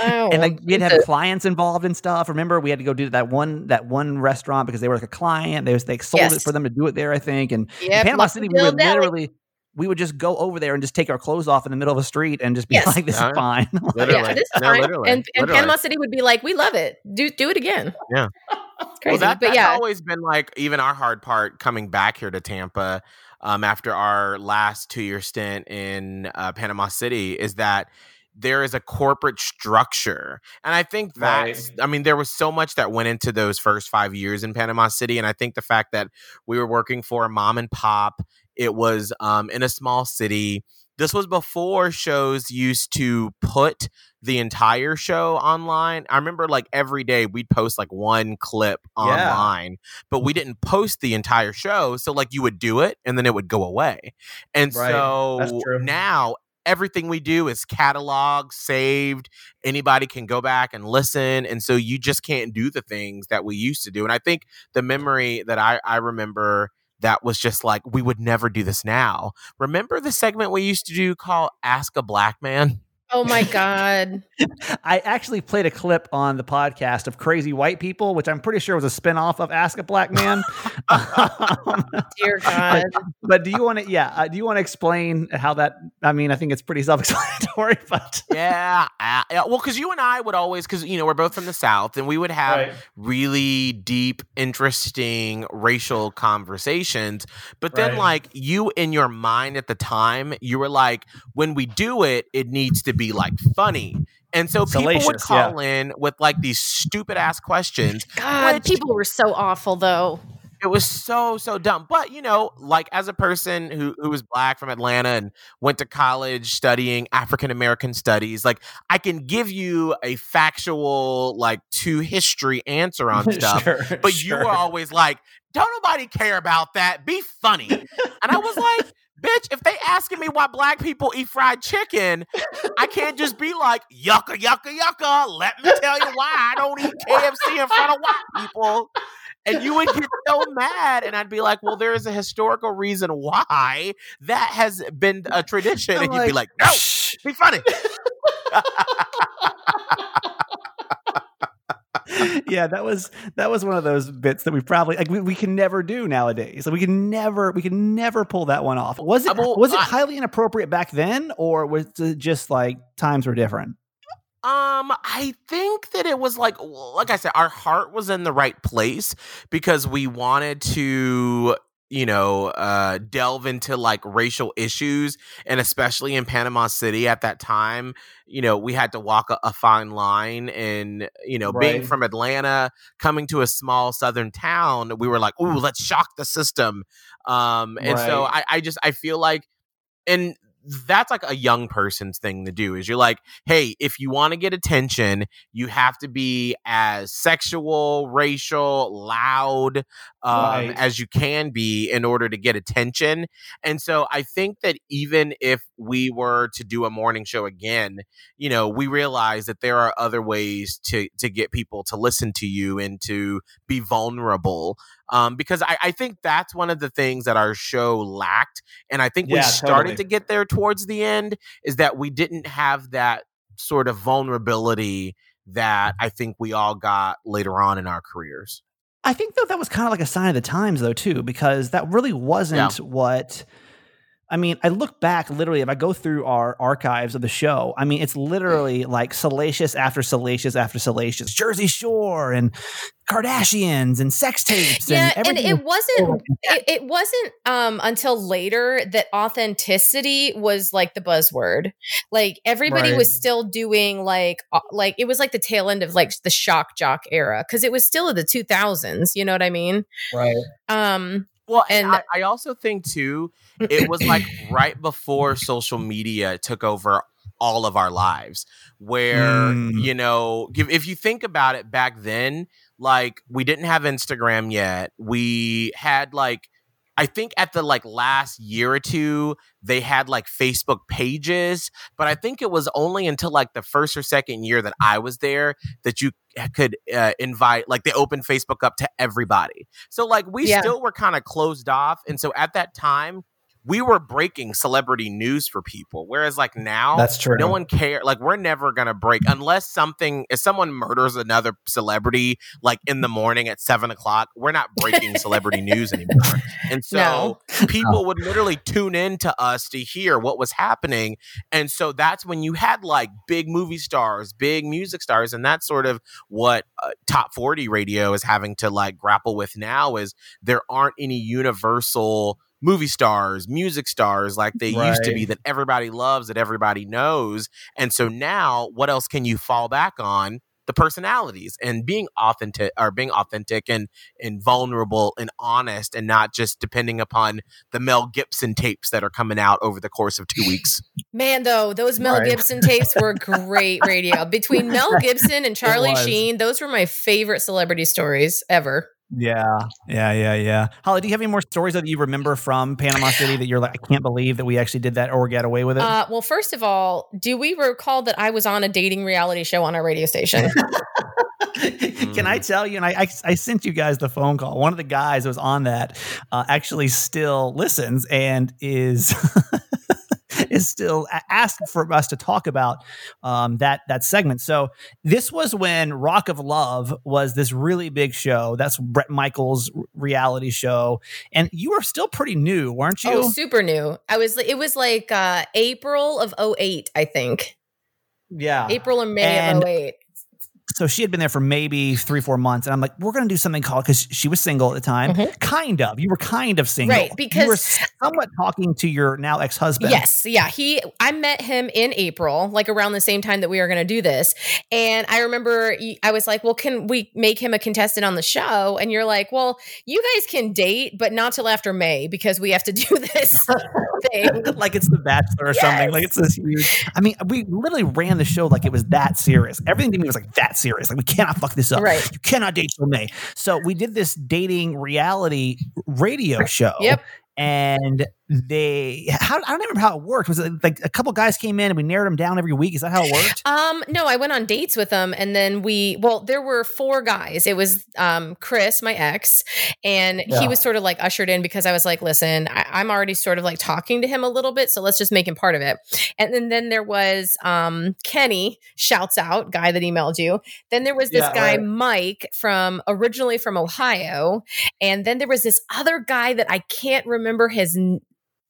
Oh. And like we had clients involved and stuff. Remember, we had to go do that one restaurant because they were like a client. They sold it for them to do it there, I think. And in Panama City, we would literally just go over there and just take our clothes off in the middle of a street and just be like, this is fine. Literally. And Panama City would be like, we love it. Do it again. Yeah. It's crazy. Well, that's always been like even our hard part coming back here to Tampa. After our last 2-year stint in Panama City is that there is a corporate structure. And I think that, I mean, there was so much that went into those first 5 years in Panama City. And I think the fact that we were working for a mom and pop, it was in a small city. This was before shows used to put the entire show online. I remember like every day we'd post like one clip online, but we didn't post the entire show. So like you would do it and then it would go away. And so now everything we do is cataloged, saved. Anybody can go back and listen. And so you just can't do the things that we used to do. And I think the memory that I remember that was just like, we would never do this now. Remember the segment we used to do called Ask a Black Man? Oh my God. I actually played a clip on the podcast of Crazy White People, which I'm pretty sure was a spinoff of Ask a Black Man. Dear God. But do you want to, do you want to explain how that, I mean, I think it's pretty self-explanatory, but. Well, cause you and I would always, cause you know, we're both from the South and we would have really deep, interesting racial conversations. But then like you in your mind at the time, you were like, when we do it, it needs to be like funny. And so people would call in with like these stupid ass questions. God, people were so awful though. It was so dumb. But you know, like as a person who was Black from Atlanta and went to college studying African American studies, like I can give you a factual, like to history answer on stuff. You were always like, don't nobody care about that. Be funny. And I was like, bitch, if they asking me why Black people eat fried chicken, I can't just be like, yucca, yucca, yucca. Let me tell you why I don't eat KFC in front of white people. And you would get so mad. And I'd be like, well, there is a historical reason why that has been a tradition. And you'd be like, no, be funny. Yeah, that was one of those bits that we probably like we can never do nowadays. Like we can never pull that one off. Was it highly inappropriate back then, or was it just like times were different? I think that it was like I said, our heart was in the right place because we wanted to, you know, delve into like racial issues. And especially in Panama City at that time, you know, we had to walk a fine line and, you know, being from Atlanta, coming to a small Southern town, we were like, ooh, let's shock the system. And so I feel like, and that's like a young person's thing to do is you're like, hey, if you want to get attention, you have to be as sexual, racial, loud as you can be in order to get attention. And so I think that even if we were to do a morning show again, you know, we realize that there are other ways to get people to listen to you and to be vulnerable. Because I think that's one of the things that our show lacked. And I think we started to get there towards the end is that we didn't have that sort of vulnerability that I think we all got later on in our careers. I think, though, that was kind of like a sign of the times, though, too, because that really wasn't what I mean, I look back literally, if I go through our archives of the show, I mean, it's literally like salacious after salacious after salacious. Jersey Shore and Kardashians and sex tapes. Yeah, and it wasn't until later that authenticity was like the buzzword. Like everybody was still doing like it was like the tail end of like the shock jock era because it was still in the 2000s. You know what I mean? Right. Well, and I also think, too, it was like right before social media took over all of our lives where, you know, if you think about it back then, like we didn't have Instagram yet. We had like I think at the like last year or two, they had like Facebook pages, but I think it was only until like the first or second year that I was there that you could invite, like they opened Facebook up to everybody. So like we still were kind of closed off. And so at that time, we were breaking celebrity news for people. Whereas like now, that's true. No one cares. Like we're never going to break unless if someone murders another celebrity, like in the morning at 7:00, we're not breaking celebrity news anymore. And so people would literally tune in to us to hear what was happening. And so that's when you had like big movie stars, big music stars. And that's sort of what Top 40 radio is having to like grapple with now is there aren't any universal movie stars, music stars, like they used to be that everybody loves, that everybody knows. And so now what else can you fall back on? The personalities and being authentic and vulnerable and honest and not just depending upon the Mel Gibson tapes that are coming out over the course of 2 weeks. Man, though, those Mel Gibson tapes were great radio. Between Mel Gibson and Charlie Sheen, those were my favorite celebrity stories ever. Yeah. Holly, do you have any more stories that you remember from Panama City that you're like, I can't believe that we actually did that or got away with it? Well, first of all, do we recall that I was on a dating reality show on our radio station? Can I tell you? And I sent you guys the phone call. One of the guys that was on that actually still listens and is... is still asked for us to talk about that segment. So this was when Rock of Love was this really big show. That's Bret Michaels' reality show. And you were still pretty new, weren't you? Oh, super new. It was like April of 2008, I think. Yeah. April or May of 2008. So she had been there for maybe 3-4 months. And I'm like, we're going to do something called, because she was single at the time. Mm-hmm. Kind of. You were kind of single. Right. Because you were somewhat talking to your now ex-husband. Yes. Yeah. I met him in April, like around the same time that we were going to do this. And I remember I was like, well, can we make him a contestant on the show? And you're like, well, you guys can date, but not till after May because we have to do this thing. Like it's The Bachelor or something. Like it's this huge. I mean, we literally ran the show like it was that serious. Everything to me was like that serious. Like we cannot fuck this up. Right. You cannot date till May. So we did this dating reality radio show. Yep. And I don't remember how it worked. Was it like a couple guys came in and we narrowed them down every week? Is that how it worked? No, I went on dates with them and then there were 4 guys. It was Chris, my ex, and he was sort of like ushered in because I was like, listen, I'm already sort of like talking to him a little bit. So let's just make him part of it. And then there was Kenny, shouts out, guy that emailed you. Then there was this guy, Mike, originally from Ohio. And then there was this other guy that I can't remember his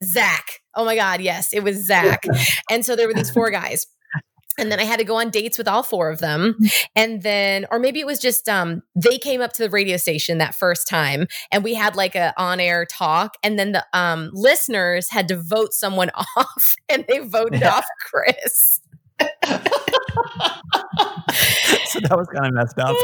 Zach. Oh my God. Yes, it was Zach. And so there were these 4 guys. And then I had to go on dates with all 4 of them. And then, or maybe it was just, they came up to the radio station that first time and we had like a on-air talk. And then the listeners had to vote someone off and they voted off Chris. So that was kind of messed up.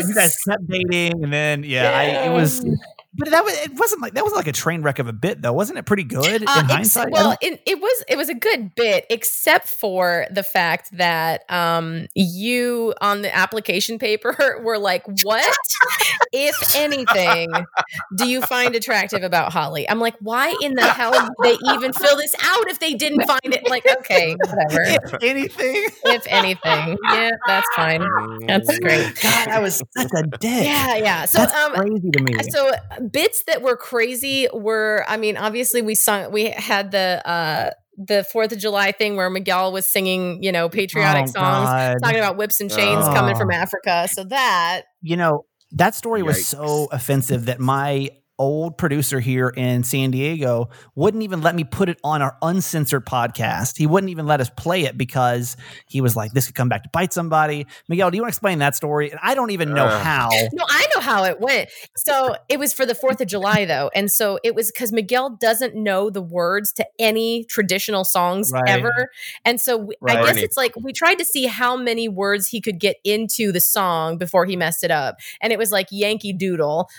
So you guys kept dating and then, But that wasn't like a train wreck of a bit though, wasn't it? Pretty good in hindsight. Well, it was a good bit, except for the fact that you on the application paper were like, "What, if anything, do you find attractive about Holly?" I'm like, "Why in the hell did they even fill this out if they didn't find it?" Like, okay, whatever. If anything, yeah, that's fine. That's great. God, I was such a dick. Yeah. So that's crazy to me. So. Bits that were crazy were, I mean, obviously we had the 4th of July thing where Miguel was singing, you know, patriotic songs, talking about whips and chains coming from Africa. So that story was so offensive that my old producer here in San Diego wouldn't even let me put it on our uncensored podcast. He wouldn't even let us play it because he was like, this could come back to bite somebody. Miguel, do you want to explain that story? And I don't even know how. No, I know how it went. So it was for the 4th of July though. And so it was because Miguel doesn't know the words to any traditional songs ever. And so I guess it's like, we tried to see how many words he could get into the song before he messed it up. And it was like Yankee Doodle,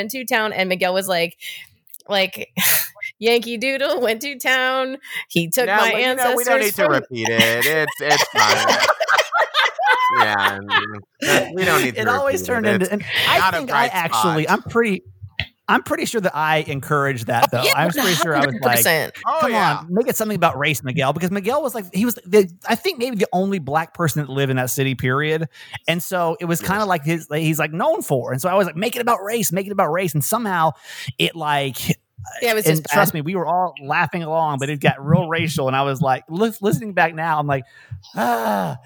went to town, and Miguel was like Yankee Doodle went to town. He took my ancestors. We don't need to repeat it. It's fine. Yeah, we don't need to. It always turned into. And I think I actually, I'm pretty sure that I encouraged that though. Yeah, I'm pretty sure I was like, come on, make it something about race, Miguel, because Miguel was like, I think maybe the only black person that lived in that city, period. And so it was kind of like he's like known for. And so I was like, make it about race. And somehow it like, yeah, it was just trust me, we were all laughing along, but it got real racial. And I was like, listening back now, I'm like, how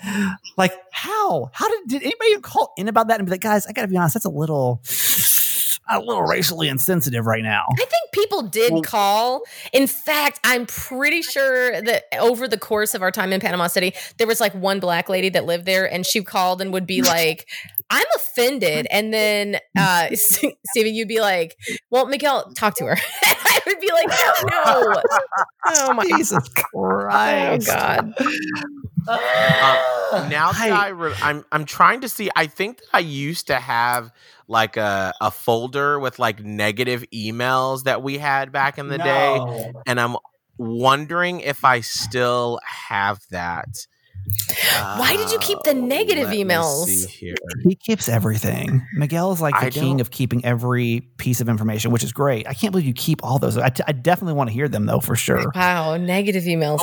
did anybody even call in about that and be like, guys, I gotta be honest, that's a little racially insensitive right now. I think people did call. In fact, I'm pretty sure that over the course of our time in Panama City, there was like one black lady that lived there, and she called and would be like, I'm offended. And then, Stevie, you'd be like, well, Miguel, talk to her. I would be like, no. Oh my Jesus Christ. Oh God. Now that I'm trying to see, I think that I used to have like a folder with like negative emails that we had back in the day. And I'm wondering if I still have that. Why did you keep the negative emails? He keeps everything. Miguel is like the king of keeping every piece of information, which is great. I can't believe you keep all those. I definitely want to hear them though, for sure. Wow. Negative emails.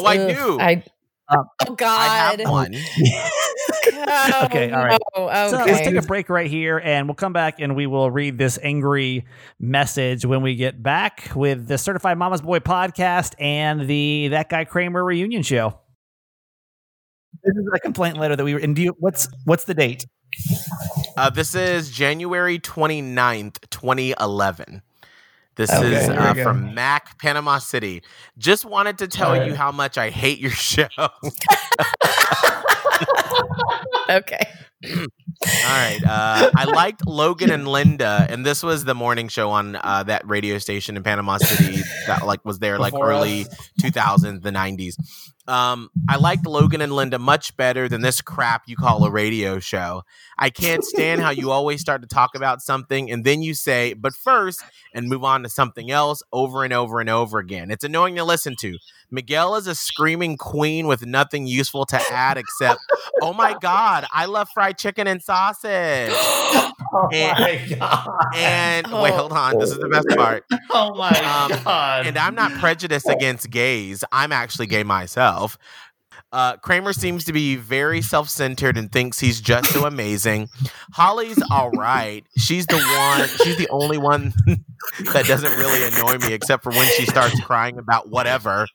Oh, oh God. I have one. Okay. All right. Okay. So let's take a break right here, and we'll come back and we will read this angry message when we get back with the Certified Mama's Boy podcast and the That Guy Kramer reunion show. This is a complaint letter that we were in. What's the date? This is January 29th, 2011. This is from Mac, Panama City. Just wanted to tell you how much I hate your show. Okay. All right. I liked Logan and Linda, and this was the morning show on that radio station in Panama City that like was there like early 2000s, the 90s. I liked Logan and Linda much better than this crap you call a radio show. I can't stand how you always start to talk about something and then you say, but first, and move on to something else over and over and over again. It's annoying to listen to. Miguel is a screaming queen with nothing useful to add except, oh my God, I love fried chicken and sausage. Wait, hold on. This is the best part. Oh my God. And I'm not prejudiced against gays. I'm actually gay myself. Kramer seems to be very self-centered and thinks he's just so amazing. Holly's all right. She's the only one that doesn't really annoy me, except for when she starts crying about whatever.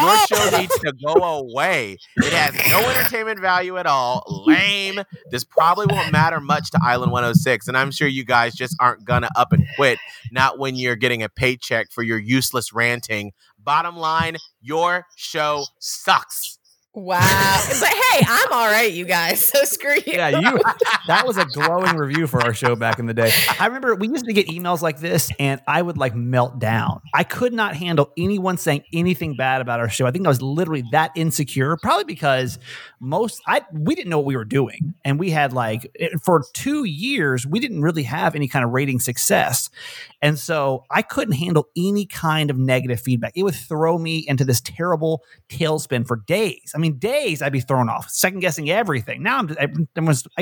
Your show needs to go away. It has no entertainment value at all. Lame. This probably won't matter much to Island 106, and I'm sure you guys just aren't gonna up and quit, not when you're getting a paycheck for your useless ranting. Bottom line, your show sucks. Wow. But hey, I'm all right, you guys. So screw you. Yeah, that was a glowing review for our show back in the day. I remember we used to get emails like this, and I would like melt down. I could not handle anyone saying anything bad about our show. I think I was literally that insecure, probably because we didn't know what we were doing. And we had for 2 years, we didn't really have any kind of rating success. And so I couldn't handle any kind of negative feedback. It would throw me into this terrible tailspin for days. Days I'd be thrown off, second guessing everything. Now I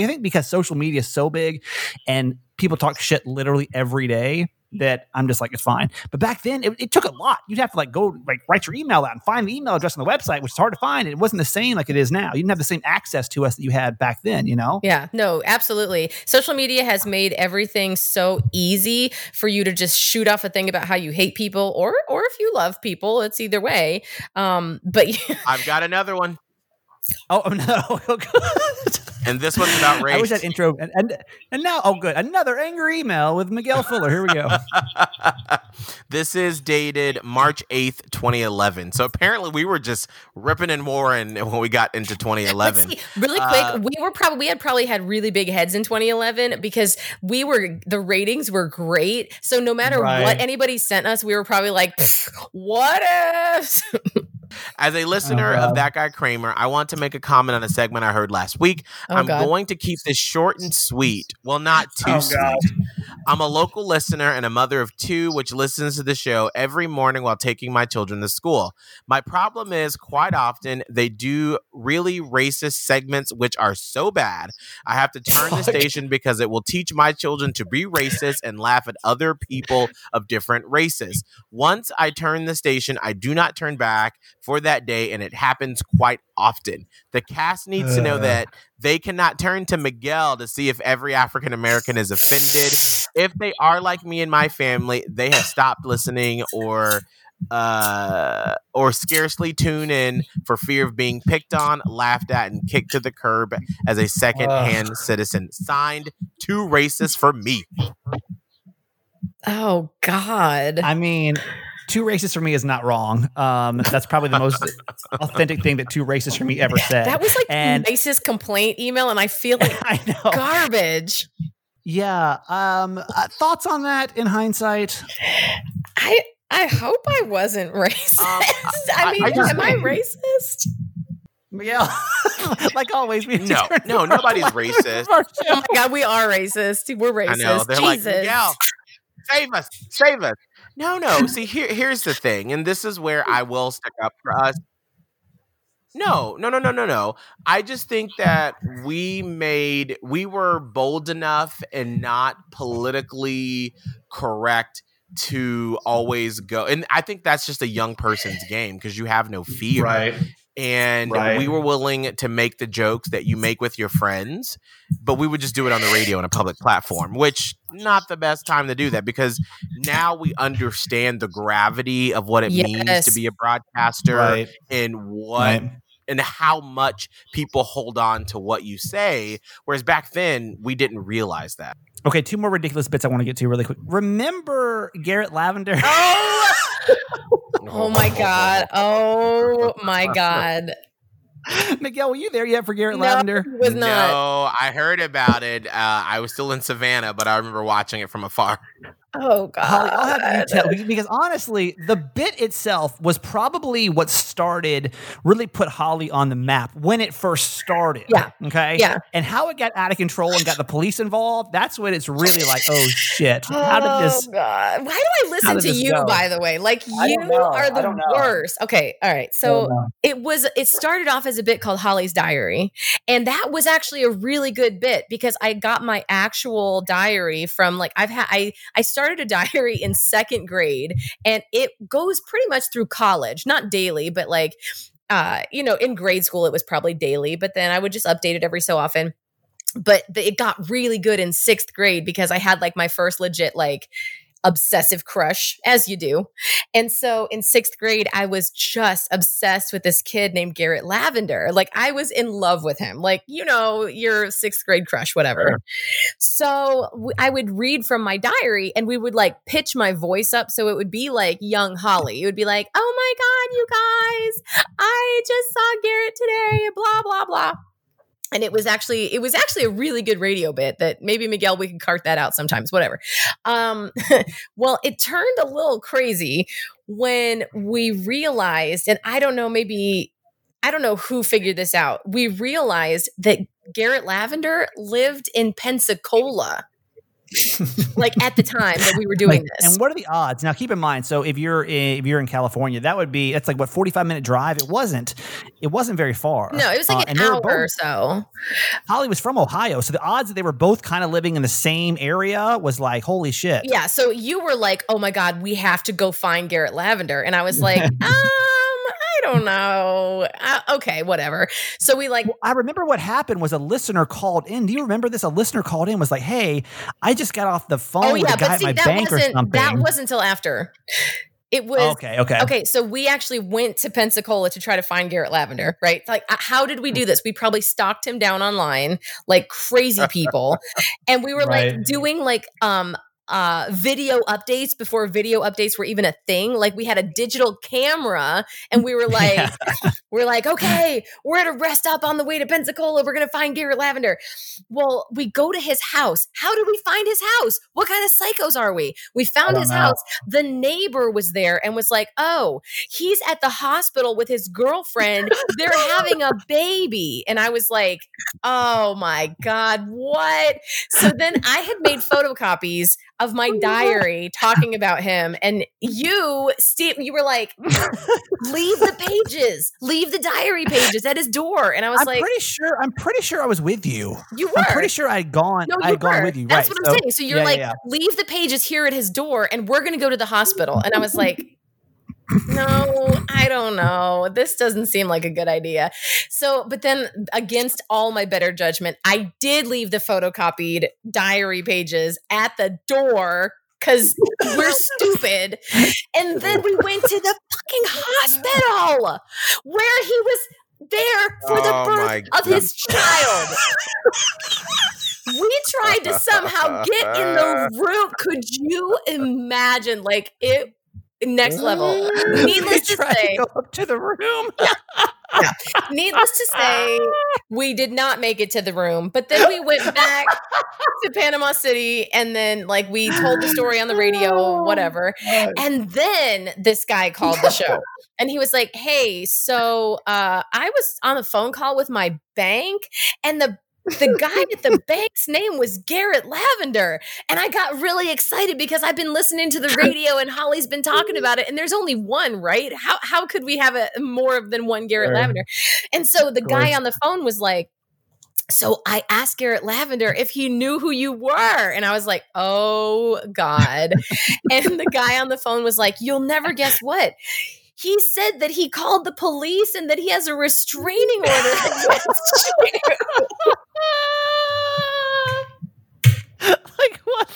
think because social media is so big and people talk shit literally every day that I'm just like, it's fine. But back then it took a lot. You'd have to go write your email out and find the email address on the website, which is hard to find. It wasn't the same like it is now. You didn't have the same access to us that you had back then, you know? Yeah, no, absolutely. Social media has made everything so easy for you to just shoot off a thing about how you hate people or if you love people, it's either way. But I've got another one. Oh, no. And this one's about race. I wish that intro. And now, oh, good. Another angry email with Miguel Fuller. Here we go. This is dated March 8th, 2011. So apparently we were just ripping and warring when we got into 2011. Let's see, really quick, we had really big heads in 2011 because the ratings were great. So no matter what anybody sent us, we were probably like, what if? As a listener of That Guy Kramer, I want to make a comment on a segment I heard last week. Going to keep this short and sweet. Well, not too sweet. God. I'm a local listener and a mother of two, which listens to the show every morning while taking my children to school. My problem is quite often they do really racist segments, which are so bad. I have to turn the station because it will teach my children to be racist and laugh at other people of different races. Once I turn the station, I do not turn back for that day, and it happens quite often. The cast needs to know that they cannot turn to Miguel to see if every African American is offended. If they are like me and my family, they have stopped listening or scarcely tune in for fear of being picked on, laughed at, and kicked to the curb as a second-hand citizen. Signed, too racist for me. Oh, God. I mean... Too racist for me is not wrong. That's probably the most authentic thing that too racist for me ever said. That was like the nicest complaint email, and I feel like I know. Garbage. Yeah. Thoughts on that in hindsight? I hope I wasn't racist. I mean, am I racist? Miguel, like always, we no, nobody's racist. Oh my God, we are racist. We're racist. I know. They're Jesus. Like, Miguel, save us. No. See, here's the thing, and this is where I will stick up for us. No. I just think that we were bold enough and not politically correct to always go. And I think that's just a young person's game because you have no fear. Right. And we were willing to make the jokes that you make with your friends, but we would just do it on the radio on a public platform, which not the best time to do that because now we understand the gravity of what it means to be a broadcaster and what and how much people hold on to what you say. Whereas back then we didn't realize that. Okay, two more ridiculous bits I want to get to really quick. Remember Garrett Lavender? Oh! Oh my God. Miguel, were you there yet for Garrett Lavender? No, was not. No, I heard about it. I was still in Savannah, but I remember watching it from afar. Oh, God. Holly, I'll have you tell, because honestly, the bit itself was probably what really put Holly on the map when it first started. Yeah. Okay? Yeah. And how it got out of control and got the police involved, that's when it's really like, oh, shit. God. Why do I listen to you, by the way? Like, you are the worst. Okay. All right. So it started off as a bit called Holly's Diary. And that was actually a really good bit because I got my actual diary from, like, I started a diary in second grade and it goes pretty much through college, not daily, but like, in grade school, it was probably daily, but then I would just update it every so often. But it got really good in sixth grade because I had like my first legit, like, obsessive crush, as you do. And so in sixth grade, I was just obsessed with this kid named Garrett Lavender. Like, I was in love with him. Like, your sixth grade crush, whatever. Sure. So I would read from my diary and we would like pitch my voice up. So it would be like young Holly. It would be like, oh my God, you guys, I just saw Garrett today, blah, blah, blah. And it was actually a really good radio bit that maybe, Miguel, we can cart that out sometimes, whatever. Well, it turned a little crazy when we realized, and I don't know who figured this out. We realized that Garrett Lavender lived in Pensacola. Like at the time that we were doing this. And what are the odds? Now keep in mind, so if you're in California, it's like what, 45-minute drive? It wasn't very far. No, it was like an hour or so. Holly was from Ohio, so the odds that they were both kind of living in the same area was like, holy shit. Yeah, so you were like, oh my God, we have to go find Garrett Lavender. And I was like, I don't know. Okay, whatever. So I remember what happened was a listener called in. Do you remember this? A listener called in was like, hey, I just got off the phone with a guy at my bank or something. That wasn't until after. It was okay. So we actually went to Pensacola to try to find Garrett Lavender, right? Like, how did we do this? We probably stalked him down online like crazy people, and we were like doing like video updates before video updates were even a thing. Like, we had a digital camera, and we were like, we're like, okay, we're at a rest stop on the way to Pensacola. We're going to find Garrett Lavender. Well, we go to his house. How did we find his house? What kind of psychos are we? We found his house. The neighbor was there and was like, oh, he's at the hospital with his girlfriend. They're having a baby. And I was like, oh my God, what? So then I had made photocopies of my diary talking about him. And you, Steve, you were like, leave the pages, leave the diary pages at his door. And I was I'm pretty sure I was with you. You were. I'm pretty sure I'd gone with you. That's right, what I'm saying. So you're leave the pages here at his door and we're going to go to the hospital. And I was like, no, I don't know. This doesn't seem like a good idea. So, but then against all my better judgment, I did leave the photocopied diary pages at the door because we're stupid. And then we went to the fucking hospital where he was there for the birth of his child. We tried to somehow get in the room. Could you imagine? Like, it next level. Needless to say, to go up to the room. Yeah. Needless to say, we did not make it to the room. But then we went back to Panama City, and then like we told the story on the radio, whatever. And then this guy called the show, and he was like, "Hey, so I was on a phone call with my bank, and the guy at the bank's name was Garrett Lavender. And I got really excited because I've been listening to the radio and Holly's been talking about it. And there's only one, right? How could we have a more than one Garrett Lavender?" And so the guy on the phone was like, "So I asked Garrett Lavender if he knew who you were." And I was like, oh God. And the guy on the phone was like, "You'll never guess what. He said that he called the police and that he has a restraining order." Like, what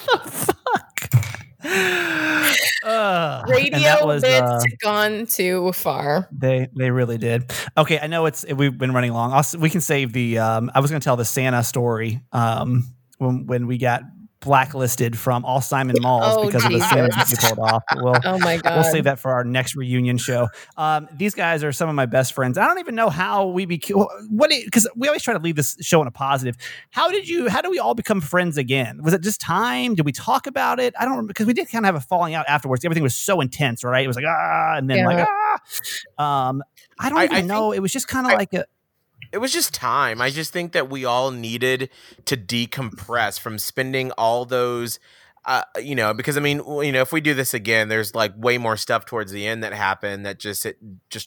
the fuck? Radio bits gone too far. They really did. Okay, I know we've been running long. We can save the. I was going to tell the Santa story when we got blacklisted from all Simon Malls because of the Santa you pulled off. We'll save that for our next reunion show. These guys are some of my best friends. I don't even know how we became, because we always try to leave this show on a positive. How do we all become friends again? Was it just time? Did we talk about it? I don't remember, because we did kind of have a falling out afterwards. Everything was so intense, right? It was like, and then I don't even know. It was just kind of like a. It was just time. I just think that we all needed to decompress from spending all those, because I mean, if we do this again, there's like way more stuff towards the end that happened that just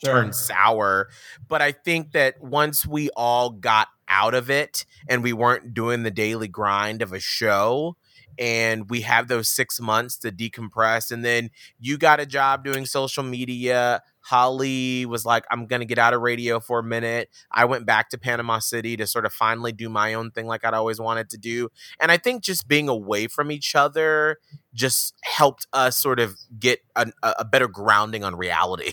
turned sour. But I think that once we all got out of it and we weren't doing the daily grind of a show, and we have those 6 months to decompress, and then you got a job doing social media. Holly was like, "I'm going to get out of radio for a minute." I went back to Panama City to sort of finally do my own thing like I'd always wanted to do. And I think just being away from each other just helped us sort of get a better grounding on reality.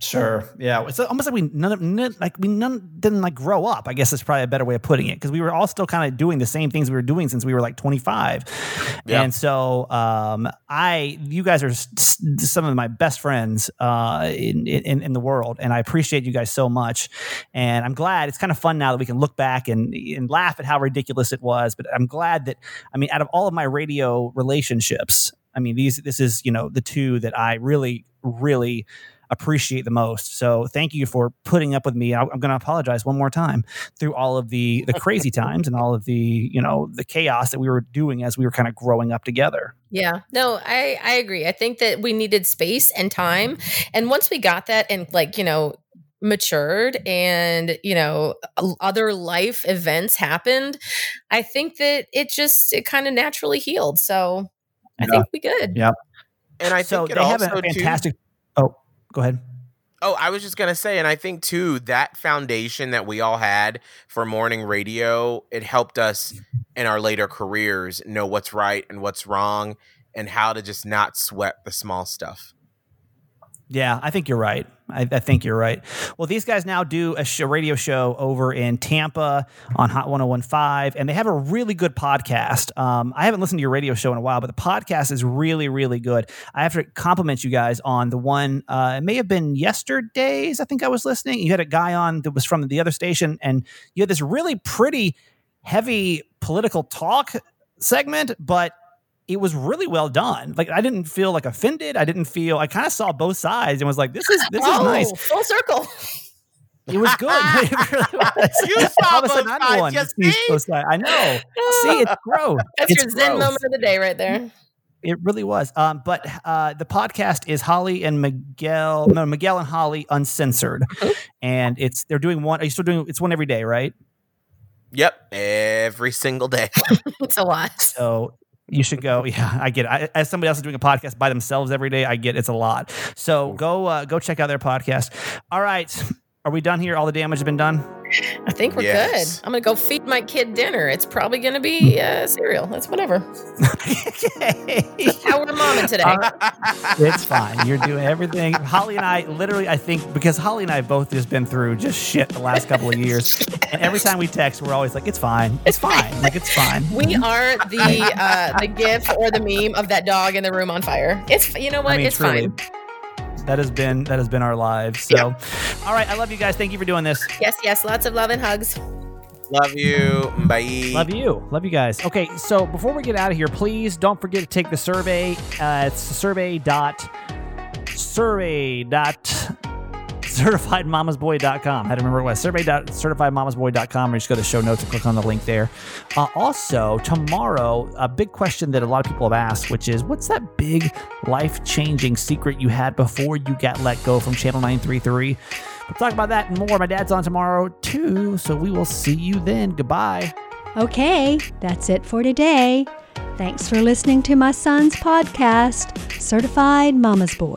Sure. Yeah. It's almost like we didn't grow up. I guess that's probably a better way of putting it, because we were all still kind of doing the same things we were doing since we were like 25. Yeah. And so you guys are some of my best friends in the world, and I appreciate you guys so much. And I'm glad it's kind of fun now that we can look back and laugh at how ridiculous it was. But I'm glad that, I mean, out of all of my radio relationships, I mean, this is, the two that I really, really appreciate the most. So thank you for putting up with me. I'm going to apologize one more time through all of the crazy times and all of the, the chaos that we were doing as we were kind of growing up together. Yeah, no, I agree. I think that we needed space and time. And once we got that and matured and, other life events happened, I think that it kind of naturally healed. So I think we good. Yeah. And I think they have a fantastic... Go ahead. Oh, I was just going to say, and I think too, that foundation that we all had for morning radio, it helped us in our later careers know what's right and what's wrong and how to just not sweat the small stuff. Yeah, I think you're right. I think you're right. Well, these guys now do a radio show over in Tampa on Hot 101.5, and they have a really good podcast. I haven't listened to your radio show in a while, but the podcast is really, really good. I have to compliment you guys on the one. It may have been yesterday's, I think I was listening. You had a guy on that was from the other station, and you had this really pretty heavy political talk segment, but it was really well done. Like, I didn't feel like offended. I kind of saw both sides and was like, this is nice. Full circle. It was good. It really was. You saw both sides. Yes, see? I know. See, it's gross. That's your zen moment of the day right there. It really was. But the podcast is Miguel and Holly Uncensored. Mm-hmm. And they're doing one. Are you still doing, it's one every day, right? Yep. Every single day. It's a lot. So, you should go. Yeah, I get it. As somebody else is doing a podcast by themselves every day, I get it's a lot. So go check out their podcast. All right. Are we done here? All the damage has been done? I think we're good. I'm going to go feed my kid dinner. It's probably going to be cereal. That's whatever. Okay. That's how we're momming today. It's fine. You're doing everything. Holly and I literally, I think, because Holly and I both just been through just shit the last couple of years. And every time we text, we're always like, it's fine. It's fine. Like, it's fine. We are the gif or the meme of that dog in the room on fire. It's, you know what? I mean, it's truly fine. That has been our lives. So, All right. I love you guys. Thank you for doing this. Yes, yes. Lots of love and hugs. Love you. Bye. Love you. Love you guys. Okay. So before we get out of here, please don't forget to take the survey. It's survey.certifiedmamasboy.com. I had to remember what it was. Survey.certifiedmamasboy.com, or just go to the show notes and click on the link there. Also, tomorrow, a big question that a lot of people have asked, which is, what's that big life-changing secret you had before you got let go from Channel 933? We'll talk about that and more. My dad's on tomorrow, too, so we will see you then. Goodbye. Okay, that's it for today. Thanks for listening to my son's podcast, Certified Mama's Boy.